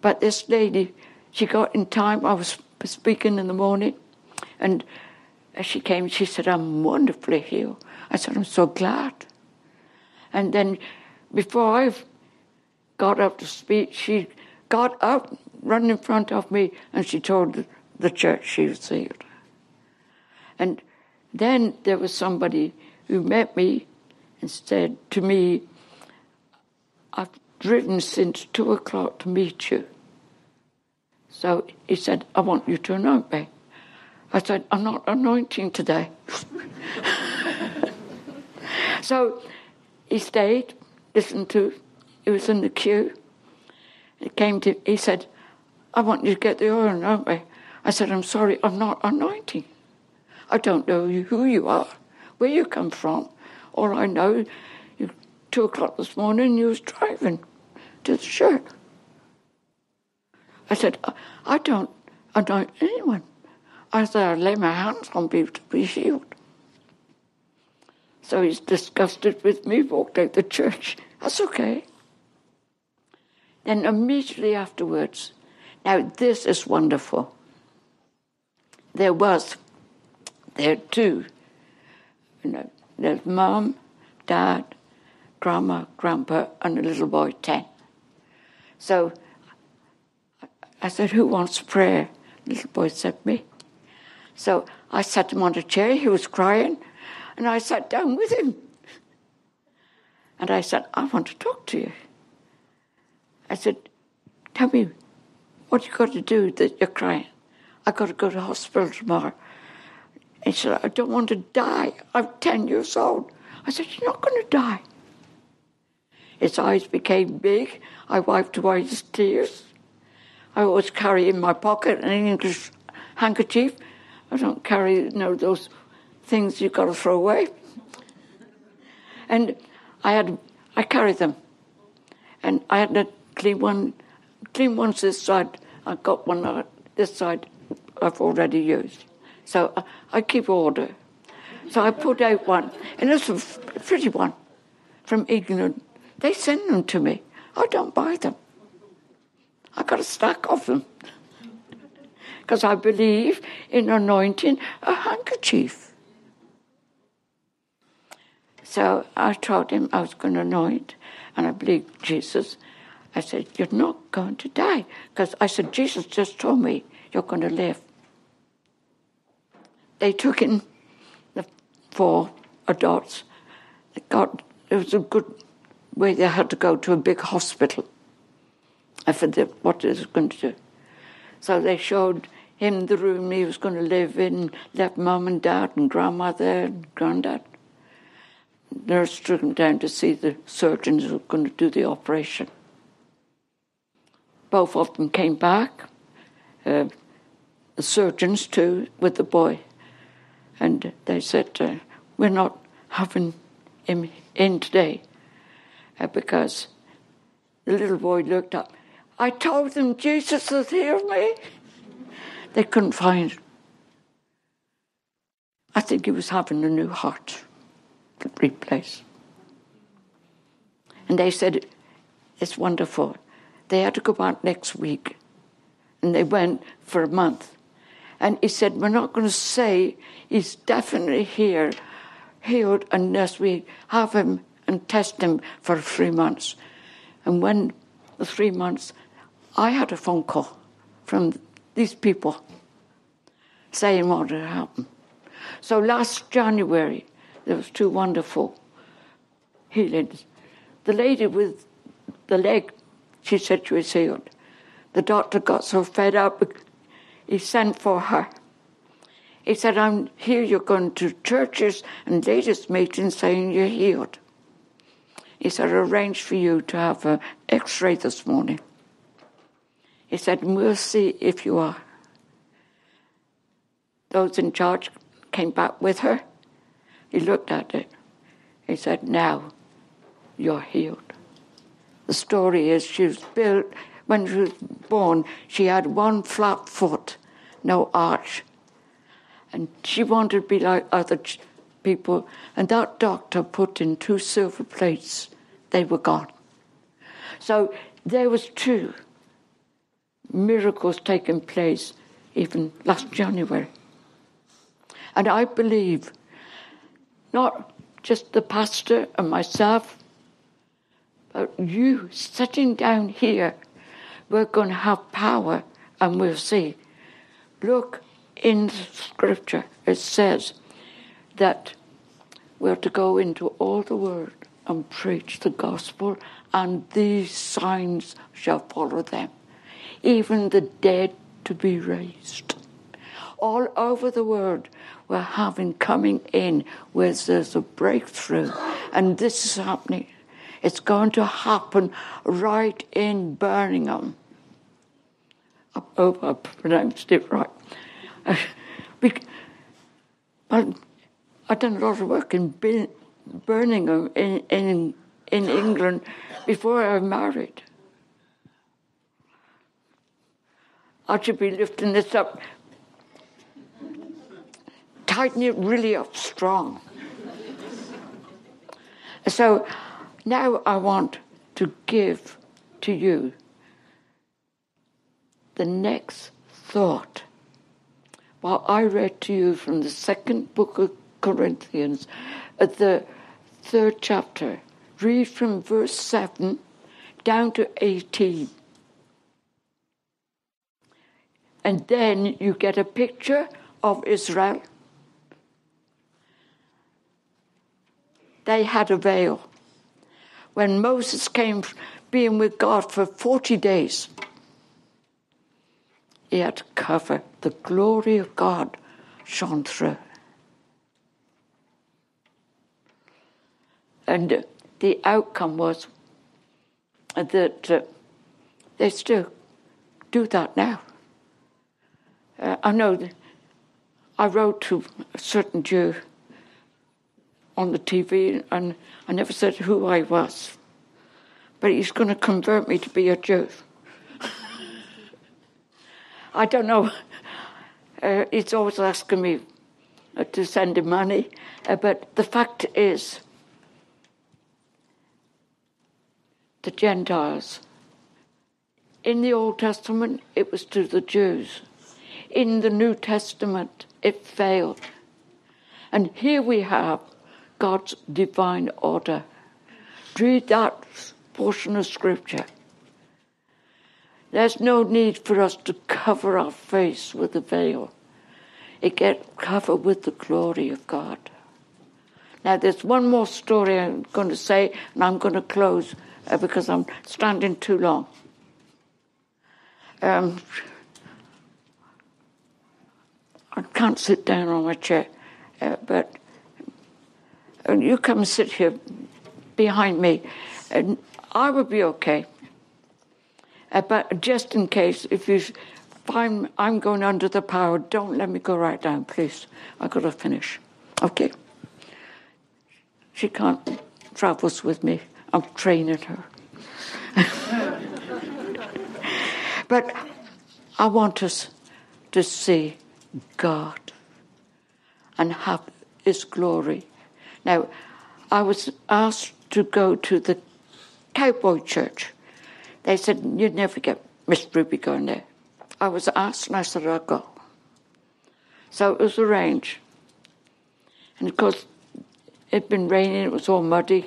But this lady, she got in time, I was speaking in the morning, and as she came, she said, I'm wonderfully healed. I said, I'm so glad. And then before I got up to speak, she got up, ran in front of me, and she told the church she was healed. And then there was somebody who met me and said to me, I've driven since 2:00 to meet you. So he said, I want you to anoint me. I said, I'm not anointing today. So he stayed, listened to, he was in the queue. He came to, he said, I want you to get the oil, don't we? I said, I'm sorry, I'm not anointing. I don't know who you are, where you come from. All I know, 2:00 this morning, you was driving to the church. I said, I don't anoint anyone. I said, I lay my hands on people to be healed. So he's disgusted with me, walked out the church. That's okay. Then immediately afterwards, now this is wonderful. There were two, you know, there's mum, dad, grandma, grandpa, and a little boy, 10. So I said, who wants prayer? Little boy said, me. So I sat him on a chair, he was crying, and I sat down with him. And I said, I want to talk to you. I said, tell me, what you got to do that you're crying? I got to go to hospital tomorrow. He said, I don't want to die, I'm 10 years old. I said, you're not going to die. His eyes became big, I wiped away his tears. I always carry in my pocket an English handkerchief. I don't carry, you know, those things you've got to throw away. And I carried them. And I had to clean ones this side. I got one this side I've already used. So I keep order. So I put out one, and it's a pretty one from England. They send them to me. I don't buy them. I got a stack of them because I believe in anointing a handkerchief. So I told him I was going to anoint, and I believed Jesus. I said, you're not going to die. Because I said, Jesus just told me you're going to live. They took in the 4 adults. They got, it was a good way. They had to go to a big hospital. I forget what they were going to do. So they showed him the room he was going to live in, left mum and dad and grandmother and granddad. The nurse took him down to see the surgeons who were going to do the operation. Both of them came back, the surgeons too, with the boy. And they said, we're not having him in today because the little boy looked up. I told them Jesus would hear me. They couldn't find him. I think he was having a new heart replaced. And they said, it's wonderful. They had to go out next week, and they went for a month. And he said, we're not going to say he's definitely here, healed, unless we have him and test him for 3 months. And when the 3 months, I had a phone call from these people saying what had happened. So last January, there was 2 wonderful healings. The lady with the leg, she said she was healed. The doctor got so fed up, he sent for her. He said, I'm here, you're going to churches and ladies' meetings saying you're healed. He said, I arranged for you to have an x-ray this morning. He said, we'll see if you are. Those in charge came back with her. He looked at it. He said, now you're healed. The story is she was built, when she was born, she had one flat foot, no arch. And she wanted to be like other people. And that doctor put in 2 silver plates. They were gone. So there was 2 miracles taking place even last January. And I believe not just the pastor and myself, you sitting down here, we're going to have power and we'll see. Look in Scripture, it says that we're to go into all the world and preach the gospel, and these signs shall follow them, even the dead to be raised. All over the world, we're having coming in where there's a breakthrough, and this is happening. It's going to happen right in Birmingham. I hope I pronounced it right. I've done a lot of work in Birmingham, in England, before I was married. I should be lifting this up. Tighten it really up strong. So now I want to give to you the next thought. Well, I read to you from the 2nd book of Corinthians, at the 3rd chapter. Read from verse 7 down to 18. And then you get a picture of Israel. They had a veil. When Moses came being with God for 40 days, he had to cover. The glory of God shone through. And the outcome was that they still do that now. I know that I wrote to a certain Jew on the TV, and I never said who I was. But he's going to convert me to be a Jew. I don't know. he's always asking me to send him money. But the fact is, the Gentiles. In the Old Testament, it was to the Jews. In the New Testament, it failed. And here we have God's divine order. Read that portion of Scripture. There's no need for us to cover our face with a veil. It gets covered with the glory of God. Now, there's one more story I'm going to say, and I'm going to close because I'm standing too long. I can't sit down on my chair, but you come and sit here behind me, and I would be okay. But just in case, if you find I'm going under the power, don't let me go right down, please. I've got to finish. Okay. She can't travel with me. I'm training her. But I want us to see God and have His glory. Now, I was asked to go to the cowboy church. They said, you'd never get Miss Ruby going there. I was asked, and I said, I'll go. So it was arranged. And, of course, it had been raining. It was all muddy.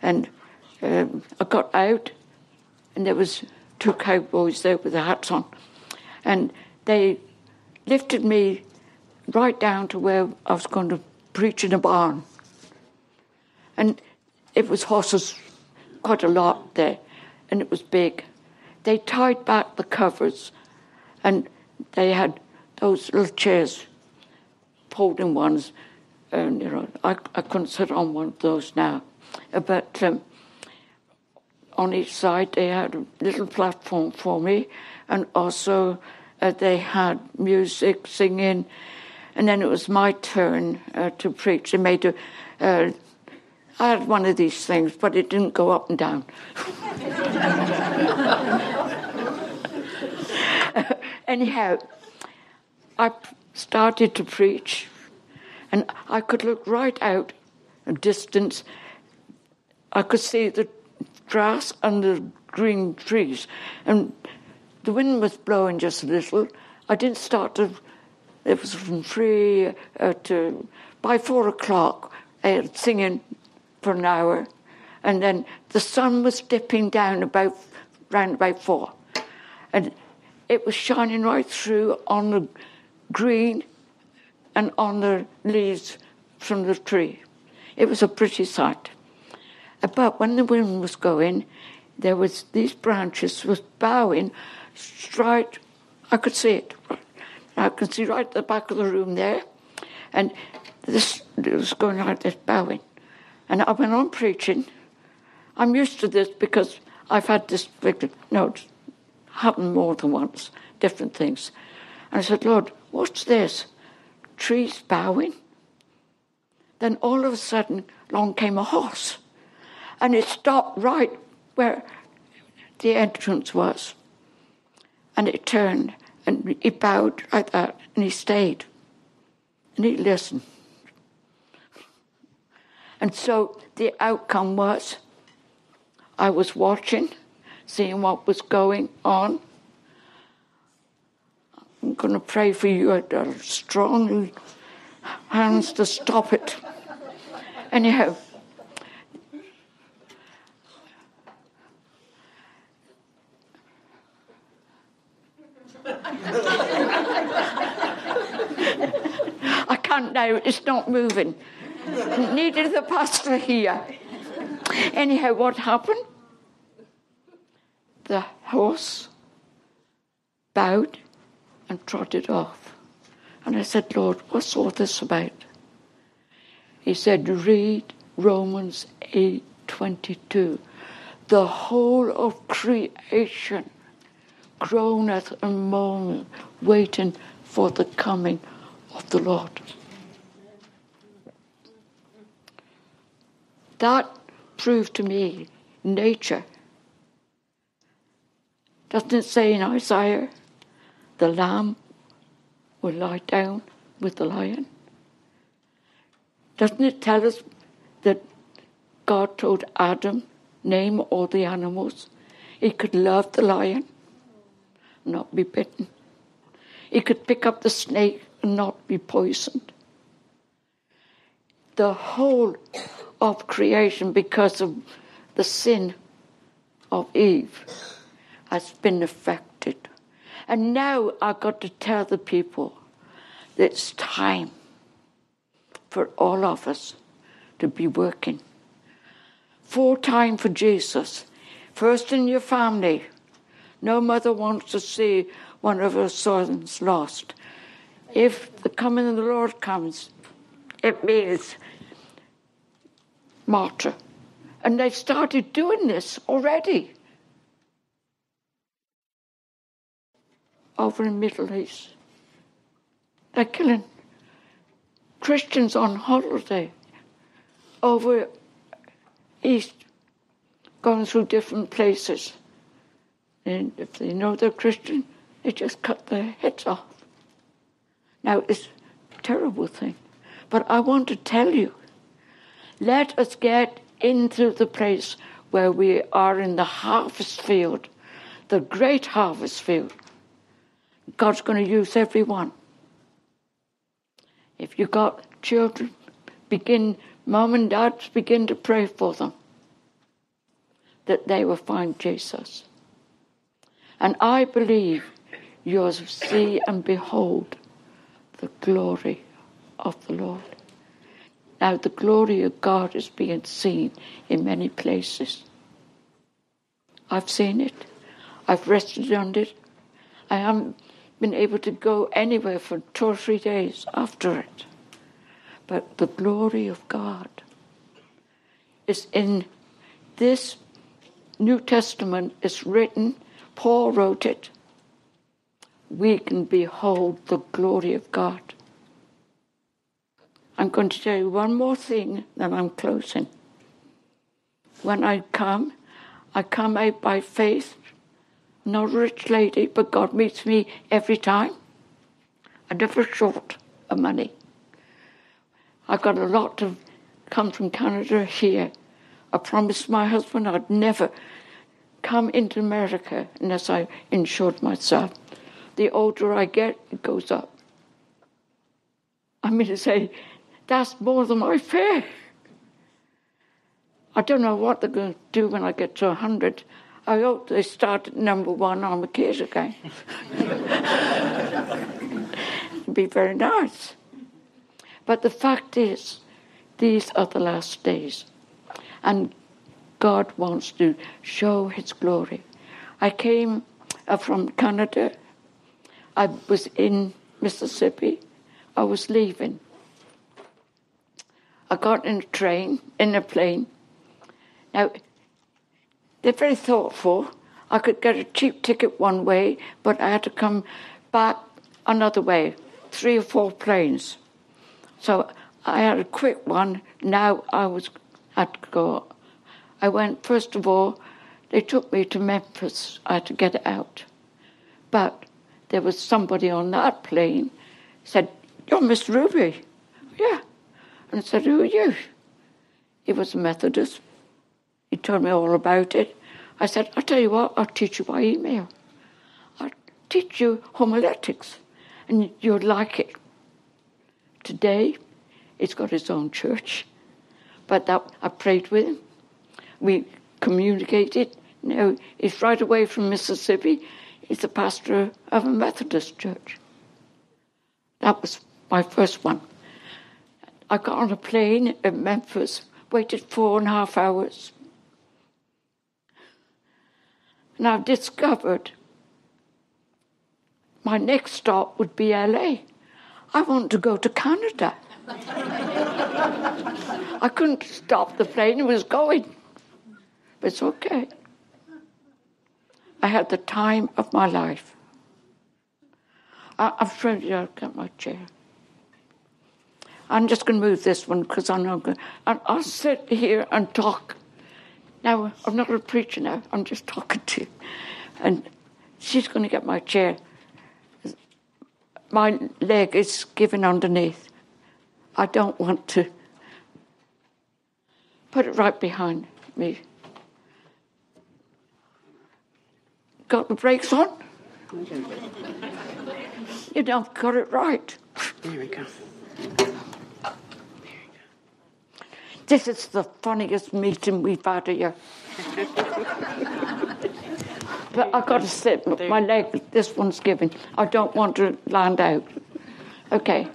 And I got out, and there was two cowboys there with their hats on. And they lifted me right down to where I was going to preach in a barn. And it was horses, quite a lot there, and it was big. They tied back the covers, and they had those little chairs, folding ones. And, you know, I couldn't sit on one of those now. But on each side, they had a little platform for me, and also they had music, singing, and then it was my turn to preach. They made I had one of these things, but it didn't go up and down. Anyhow, I started to preach, and I could look right out a distance. I could see the grass and the green trees, and the wind was blowing just a little. I didn't start to, it was from 3 to, by 4 o'clock, I had singing for an hour, and then the sun was dipping down about, round about 4, and it was shining right through on the green and on the leaves from the tree. It was a pretty sight. But when the wind was going, there was these branches was bowing straight. I could see it. I could see right at the back of the room there, and this it was going like this, bowing. And I went on preaching. I'm used to this because I've had this. No, it happened more than once. Different things. And I said, Lord, what's this? Trees bowing. Then all of a sudden, along came a horse. And it stopped right where the entrance was. And it turned, and he bowed like that, and he stayed. And he listened. And so the outcome was, I was watching, seeing what was going on. I'm going to pray for you at strong hands to stop it. Anyhow, I can't now, it's not moving. Neither did the pastor here. Anyhow, what happened? The horse bowed and trotted off. And I said, Lord, what's all this about? He said, read Romans 8:22. The whole of creation groaneth and moaneth, waiting for the coming of the Lord. That proved to me nature. Doesn't it say in Isaiah, the Lamb will lie down with the lion. Doesn't it tell us that God told Adam, name all the animals? He could love the lion, not be bitten. He could pick up the snake and not be poisoned. The whole of creation, because of the sin of Eve, has been affected. And now I've got to tell the people that it's time for all of us to be working. Full time for Jesus. First in your family. No mother wants to see one of her sons lost. If the coming of the Lord comes, it means martyr. And they've started doing this already. Over in the Middle East, they're killing Christians on holiday over east, going through different places. And if they know they're Christian, they just cut their heads off. Now, it's a terrible thing. But I want to tell you, let us get into the place where we are in the harvest field, the great harvest field. God's going to use everyone. If you've got children, mom and dad, begin to pray for them, that they will find Jesus. And I believe you'll see and behold the glory of the Lord. Now the glory of God is being seen in many places. I've seen it. I've rested on it. I haven't been able to go anywhere for 2 or 3 days after it. But the glory of God is in this New Testament. It's written. Paul wrote it. We can behold the glory of God. I'm going to tell you one more thing, then I'm closing. When I come out by faith. I'm not a rich lady, but God meets me every time. I'm never short of money. I've got a lot to come from Canada here. I promised my husband I'd never come into America unless I insured myself. The older I get, it goes up. I mean to say, that's more than my fare. I don't know what they're going to do when I get to 100. I hope they start at #1 on the kids again. It'd be very nice. But the fact is, these are the last days. And God wants to show his glory. I came from Canada. I was in Mississippi. I was leaving. I got in a plane. Now, they're very thoughtful. I could get a cheap ticket one way, but I had to come back another way, 3 or 4 planes. So I had a quick one. Now I had to go. I went, first of all, they took me to Memphis. I had to get out. But there was somebody on that plane said, "You're Miss Ruby." "Yeah." And I said, "Who are you?" He was a Methodist. He told me all about it. I said, "I'll tell you what, I'll teach you by email. I'll teach you homiletics, and you'll like it." Today, he's got his own church, but I prayed with him. We communicated. Now, he's right away from Mississippi. He's the pastor of a Methodist church. That was my first one. I got on a plane in Memphis, waited 4.5 hours. And I've discovered my next stop would be L.A. I want to go to Canada. I couldn't stop the plane, it was going. But it's okay. I had the time of my life. I'm afraid I'll get my chair. I'm just going to move this one because I'm not going to. And I'll sit here and talk. Now, I'm not a preacher now, I'm just talking to you. And she's going to get my chair. my leg is given underneath. I don't want to put it right behind me. Got the brakes on? You know, I've got it right. There we go. This is the funniest meeting we've had here. But I've got to sit. My leg, this one's giving. I don't want to land out. Okay.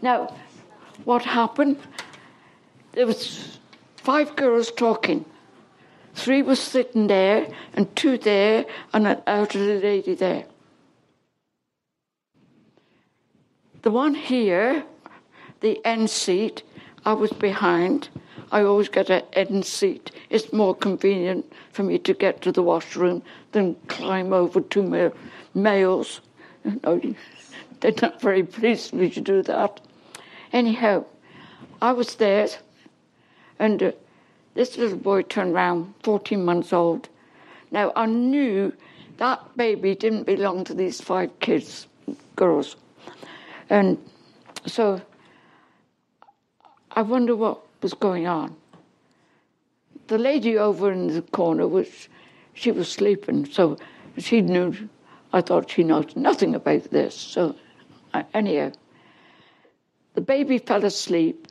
Now, what happened? There was 5 girls talking. 3 was sitting there, and 2 there, and an elderly lady there. The one here, the end seat, I was behind. I always get an end seat. It's more convenient for me to get to the washroom than climb over 2 males. They're not very pleased with me to do that. Anyhow, I was there, and this little boy turned round, 14 months old. Now, I knew that baby didn't belong to these 5 kids, girls. And so I wonder what was going on. The lady over in the corner, she was sleeping, so she knew, I thought she knows nothing about this. So anyhow, the baby fell asleep.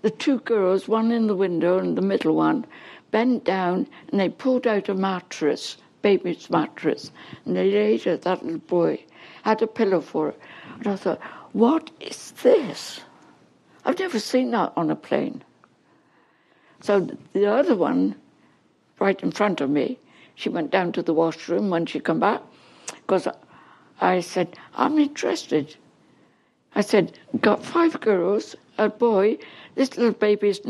The 2 girls, one in the window and the middle one, bent down and they pulled out a mattress, baby's mattress, and later that little boy had a pillow for it. And I thought, what is this? I've never seen that on a plane. So the other one, right in front of me, she went down to the washroom when she came back, because I said, I'm interested. I said, got 5 girls, a boy, this little baby is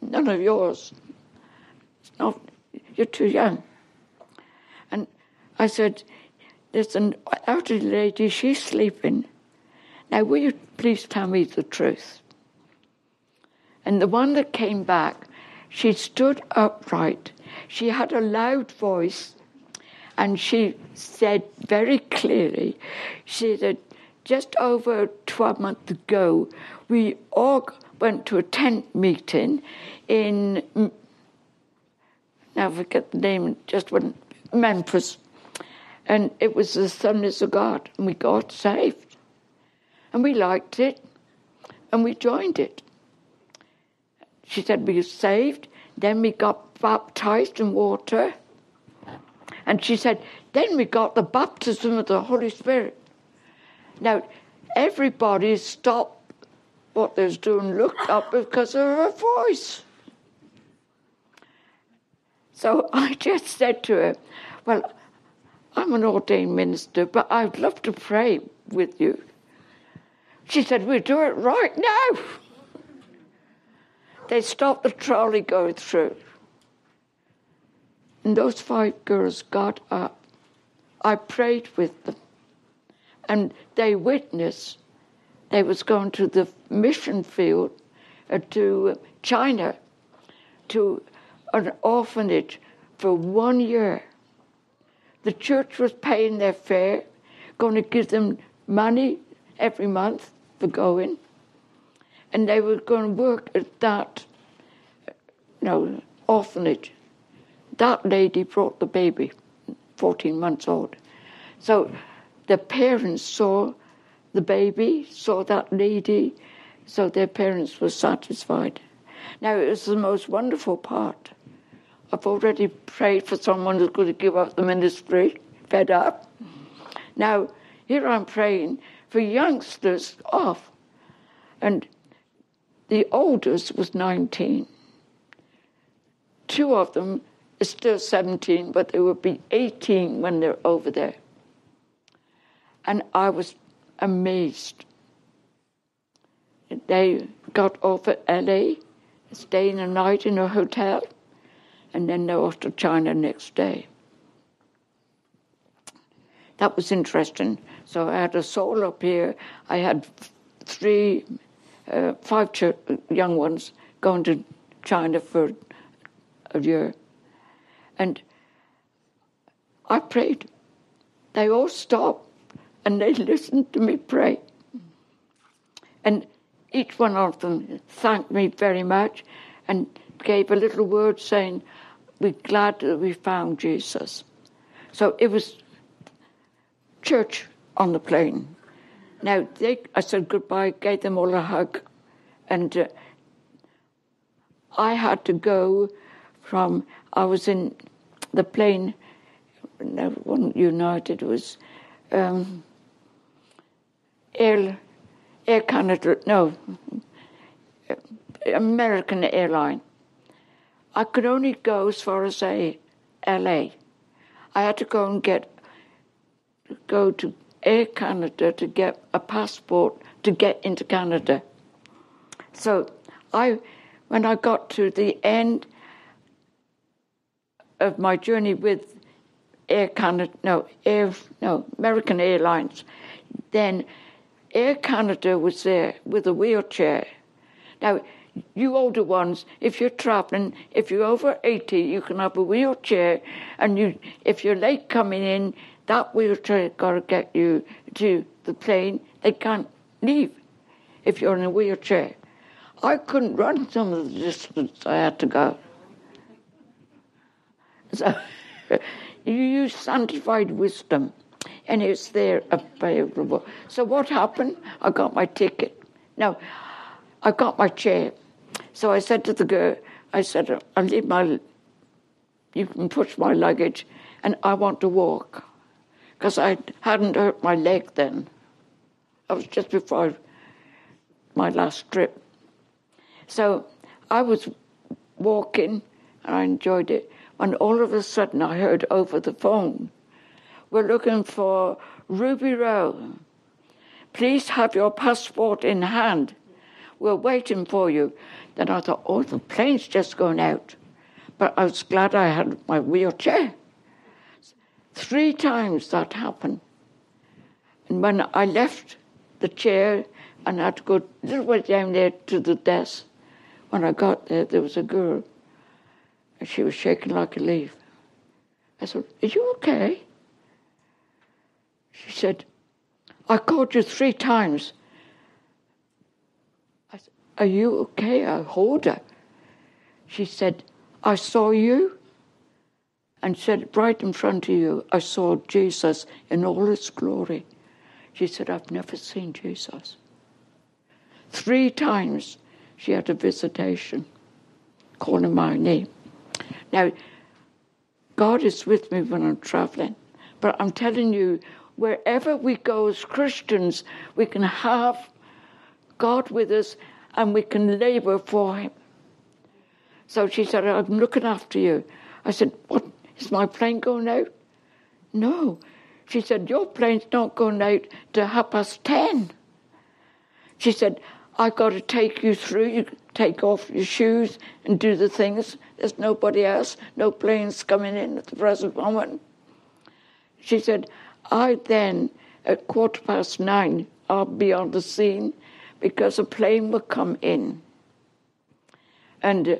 none of yours. It's not, you're too young. And I said, there's an elderly lady, she's sleeping. Now, will you please tell me the truth? And the one that came back, she stood upright. She had a loud voice, and she said very clearly, she said, just over 12 months ago, we all went to a tent meeting in, now I forget the name, just one, Memphis. And it was the Assemblies of God, and we got saved. And we liked it, and we joined it. She said we were saved, then we got baptized in water. And she said, then we got the baptism of the Holy Spirit. Now, everybody stopped what they was doing, looked up because of her voice. So I just said to her, well, I'm an ordained minister, but I'd love to pray with you. She said, we'll do it right now. They stopped the trolley going through. And those 5 girls got up. I prayed with them. And they witnessed. They was going to the mission field, to China, to an orphanage for 1 year. The church was paying their fare, going to give them money every month, for going, and they were going to work at that orphanage. That lady brought the baby, 14 months old. So the parents saw the baby, saw that lady, so their parents were satisfied. Now, it was the most wonderful part. I've already prayed for someone who's going to give up the ministry, fed up. Now, here I'm praying for youngsters off. And the oldest was 19. 2 of them are still 17, but they will be 18 when they're over there. And I was amazed. They got off at L.A., staying a night in a hotel, and then they're off to China next day. That was interesting. So I had a soul up here. I had 5 young ones going to China for a year. And I prayed. They all stopped and they listened to me pray. and each one of them thanked me very much and gave a little word saying, we're glad that we found Jesus. So it was church on the plane. Now, I said goodbye, gave them all a hug, and I had to go from, I was in the plane, no, it wasn't United, it was Air Canada, no, American airline. I could only go as far as L.A. I had to go and go to Air Canada to get a passport to get into Canada. So when I got to the end of my journey with American Airlines, then Air Canada was there with a wheelchair. Now, you older ones, if you're travelling, if you're over 80, you can have a wheelchair, and if you're late coming in, that wheelchair got to get you to the plane. They can't leave if you're in a wheelchair. I couldn't run some of the distance I had to go. So you use sanctified wisdom, and it's there available. So what happened? I got my ticket. Now, I got my chair. So I said to the girl, I'll leave you can push my luggage, and I want to walk. Because I hadn't hurt my leg then. That was just before my last trip. So I was walking, and I enjoyed it, and all of a sudden I heard over the phone, we're looking for Ruby Rowe. Please have your passport in hand. We're waiting for you. Then I thought, oh, the plane's just gone out. But I was glad I had my wheelchair. 3 times that happened. And when I left the chair and had to go a little way down there to the desk, when I got there, there was a girl, and she was shaking like a leaf. I said, are you okay? She said, I called you 3 times. I said, are you okay? I hold her. She said, I saw you. And said, right in front of you, I saw Jesus in all his glory. She said, I've never seen Jesus. 3 times she had a visitation, calling my name. Now, God is with me when I'm traveling. But I'm telling you, wherever we go as Christians, we can have God with us and we can labor for him. So she said, I'm looking after you. I said, what? Is my plane going out? No. She said, your plane's not going out to 10:30. She said, I've got to take you through. You take off your shoes and do the things. There's nobody else. No planes coming in at the present moment. She said, I then, at 9:15, I'll be on the scene because a plane will come in. And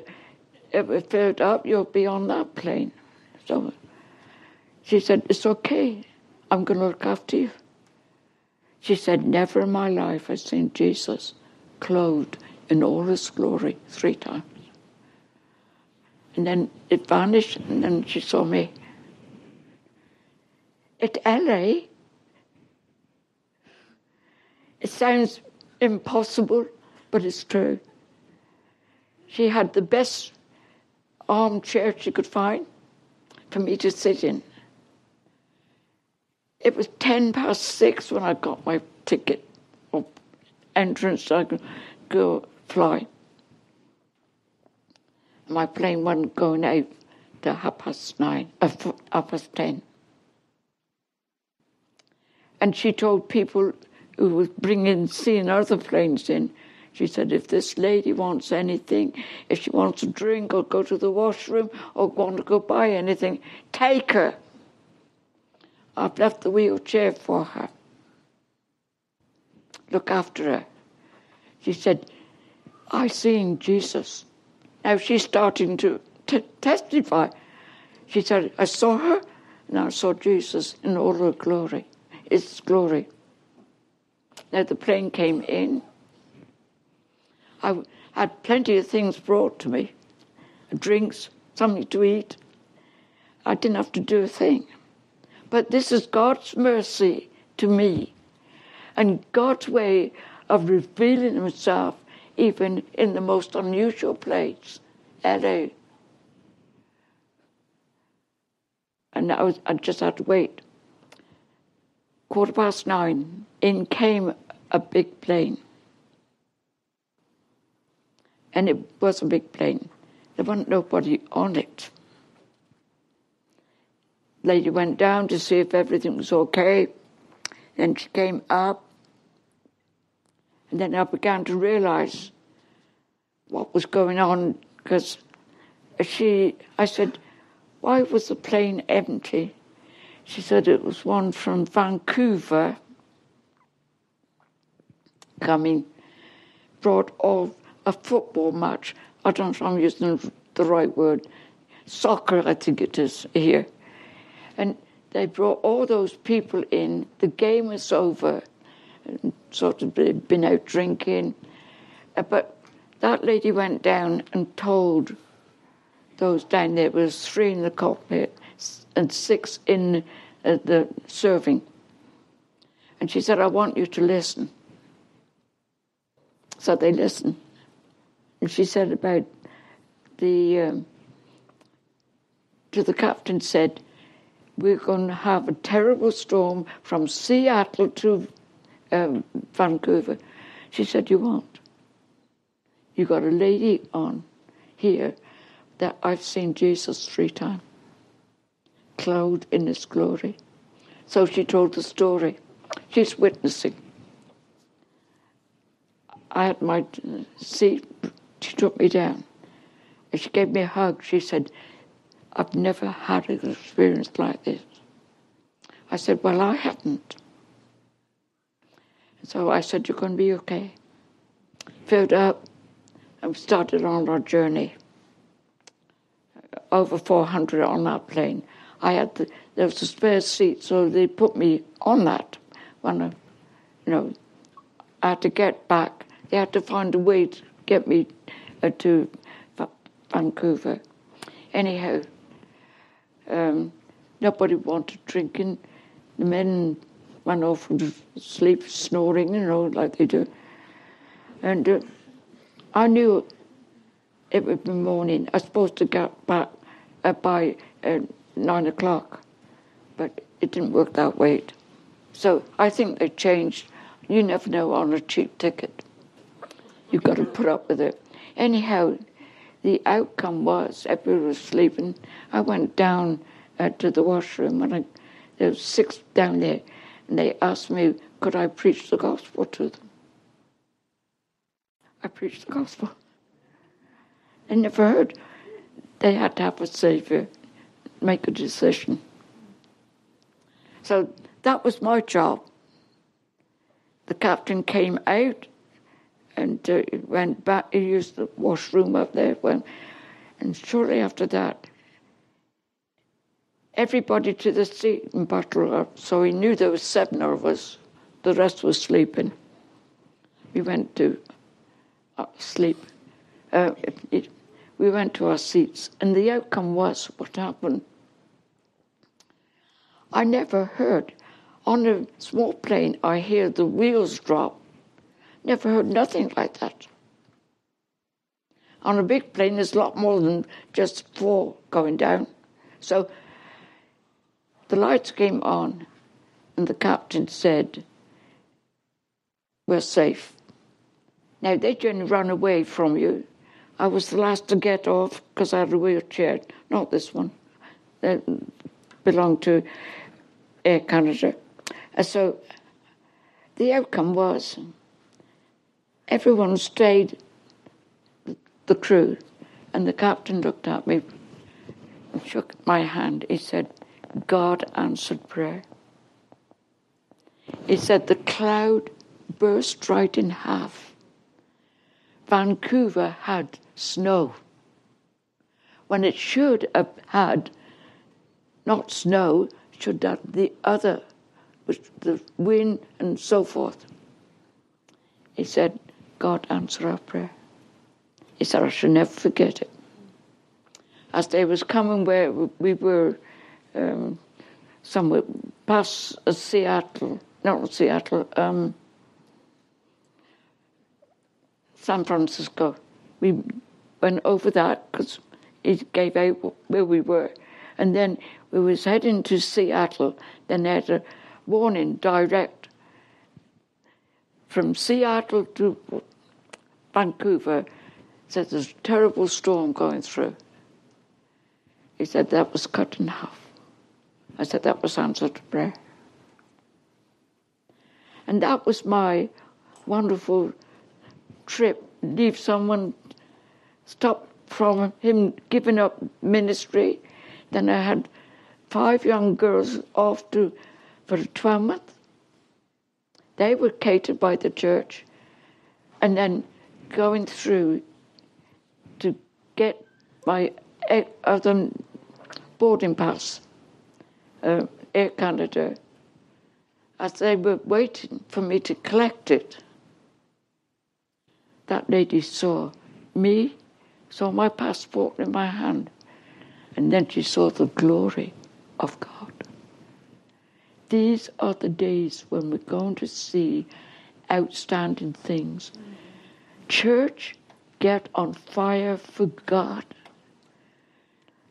if it filled up, you'll be on that plane. So she said, it's okay, I'm going to look after you. She said, never in my life I've seen Jesus clothed in all his glory 3 times. And then it vanished, and then she saw me. At L.A., it sounds impossible, but it's true. She had the best armchair she could find for me to sit in. It was 6:10 when I got my ticket or entrance so I could go fly. My plane wasn't going out to 10:30. And she told people who was seeing other planes in, she said, if this lady wants anything, if she wants a drink or go to the washroom or want to go buy anything, take her. I've left the wheelchair for her. Look after her. She said, I seen Jesus. Now she's starting to testify. She said, I saw her and I saw Jesus in all her glory. It's glory. Now the plane came in. I had plenty of things brought to me, drinks, something to eat. I didn't have to do a thing. But this is God's mercy to me, and God's way of revealing himself even in the most unusual place, L.A. And I just had to wait. 9:15, in came a big plane. And it was a big plane. There wasn't nobody on it. Lady went down to see if everything was okay. Then she came up. And then I began to realize what was going on, because I said, why was the plane empty? She said it was one from Vancouver coming, brought off a football match. I don't know if I'm using the right word. Soccer, I think it is, here. And they brought all those people in. The game was over. And sort of been out drinking. But that lady went down and told those down there. It was 3 in the cockpit and 6 in the serving. And she said, I want you to listen. So they listened. And she said about to the captain said, we're going to have a terrible storm from Seattle to Vancouver. She said, you won't. You got a lady on here that I've seen Jesus 3 times, clothed in his glory. So she told the story. She's witnessing. I had my seat. She took me down. And she gave me a hug. She said, I've never had an experience like this. I said, well, I haven't. So I said, you're going to be okay. Filled up and started on our journey. Over 400 on that plane. There was a spare seat, so they put me on that. When I had to get back. They had to find a way to get me to Vancouver. Anyhow, nobody wanted drinking. The men went off to sleep, snoring, like they do. And I knew it would be morning. I was supposed to get back by 9 o'clock, but it didn't work that way. So I think they changed. You never know on a cheap ticket. You've got to put up with it. Anyhow, the outcome was everyone was sleeping. I went down to the washroom, and there was 6 down there. And they asked me, could I preach the gospel to them? I preached the gospel. They never heard. They had to have a saviour, make a decision. So that was my job. The captain came out and went back. He used the washroom up there. And shortly after that, everybody to the seat and bottled up, so he knew there was 7 of us. The rest was sleeping. We went to sleep. We went to our seats, and the outcome was what happened. I never heard. On a small plane, I hear the wheels drop. Never heard nothing like that. On a big plane, there's a lot more than just 4 going down. So the lights came on, and the captain said, we're safe. Now, they didn't run away from you. I was the last to get off because I had a wheelchair. Not this one. That belonged to Air Canada. And so the outcome was everyone stayed, the crew, and the captain looked at me and shook my hand. He said, God answered prayer. He said the cloud burst right in half. Vancouver had snow when it should have had not snow, should have the other, the wind and so forth. He said, God answered our prayer. He said, I shall never forget it. As they was coming where we were, somewhere past Seattle, not Seattle, San Francisco. We went over that because it gave out where we were. And then we was heading to Seattle. Then they had a warning direct from Seattle to Vancouver. Said there's a terrible storm going through. He said that was cut in half. I said that was answered to prayer. And that was my wonderful trip. Leave someone, stop from him giving up ministry. Then I had 5 young girls off for 12 months. They were catered by the church. And then going through to get my other boarding pass, Air Canada, as they were waiting for me to collect it. That lady saw me, saw my passport in my hand, and then she saw the glory of God. These are the days when we're going to see outstanding things. Church, get on fire for God.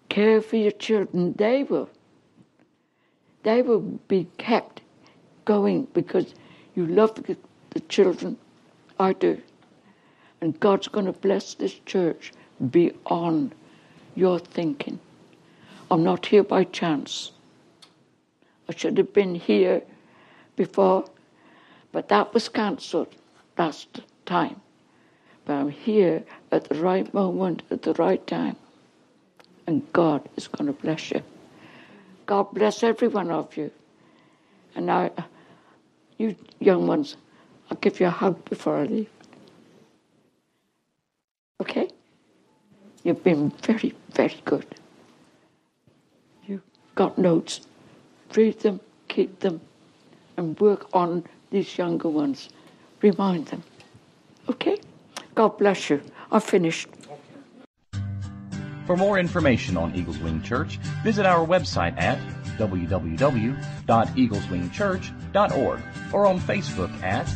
Care for your children. They will be kept going because you love the children. I do. And God's going to bless this church beyond your thinking. I'm not here by chance. I should have been here before, but that was cancelled last time. But I'm here at the right moment, at the right time. And God is going to bless you. God bless every one of you. And now, you young ones, I'll give you a hug before I leave. Okay? You've been very, very good. You've got notes. Read them, keep them, and work on these younger ones. Remind them. Okay? God bless you. I've finished. For more information on Eagles Wing Church, visit our website at www.eagleswingchurch.org or on Facebook at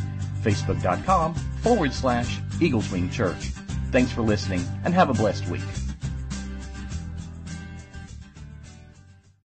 facebook.com/Eagles Wing Church. Thanks for listening and have a blessed week.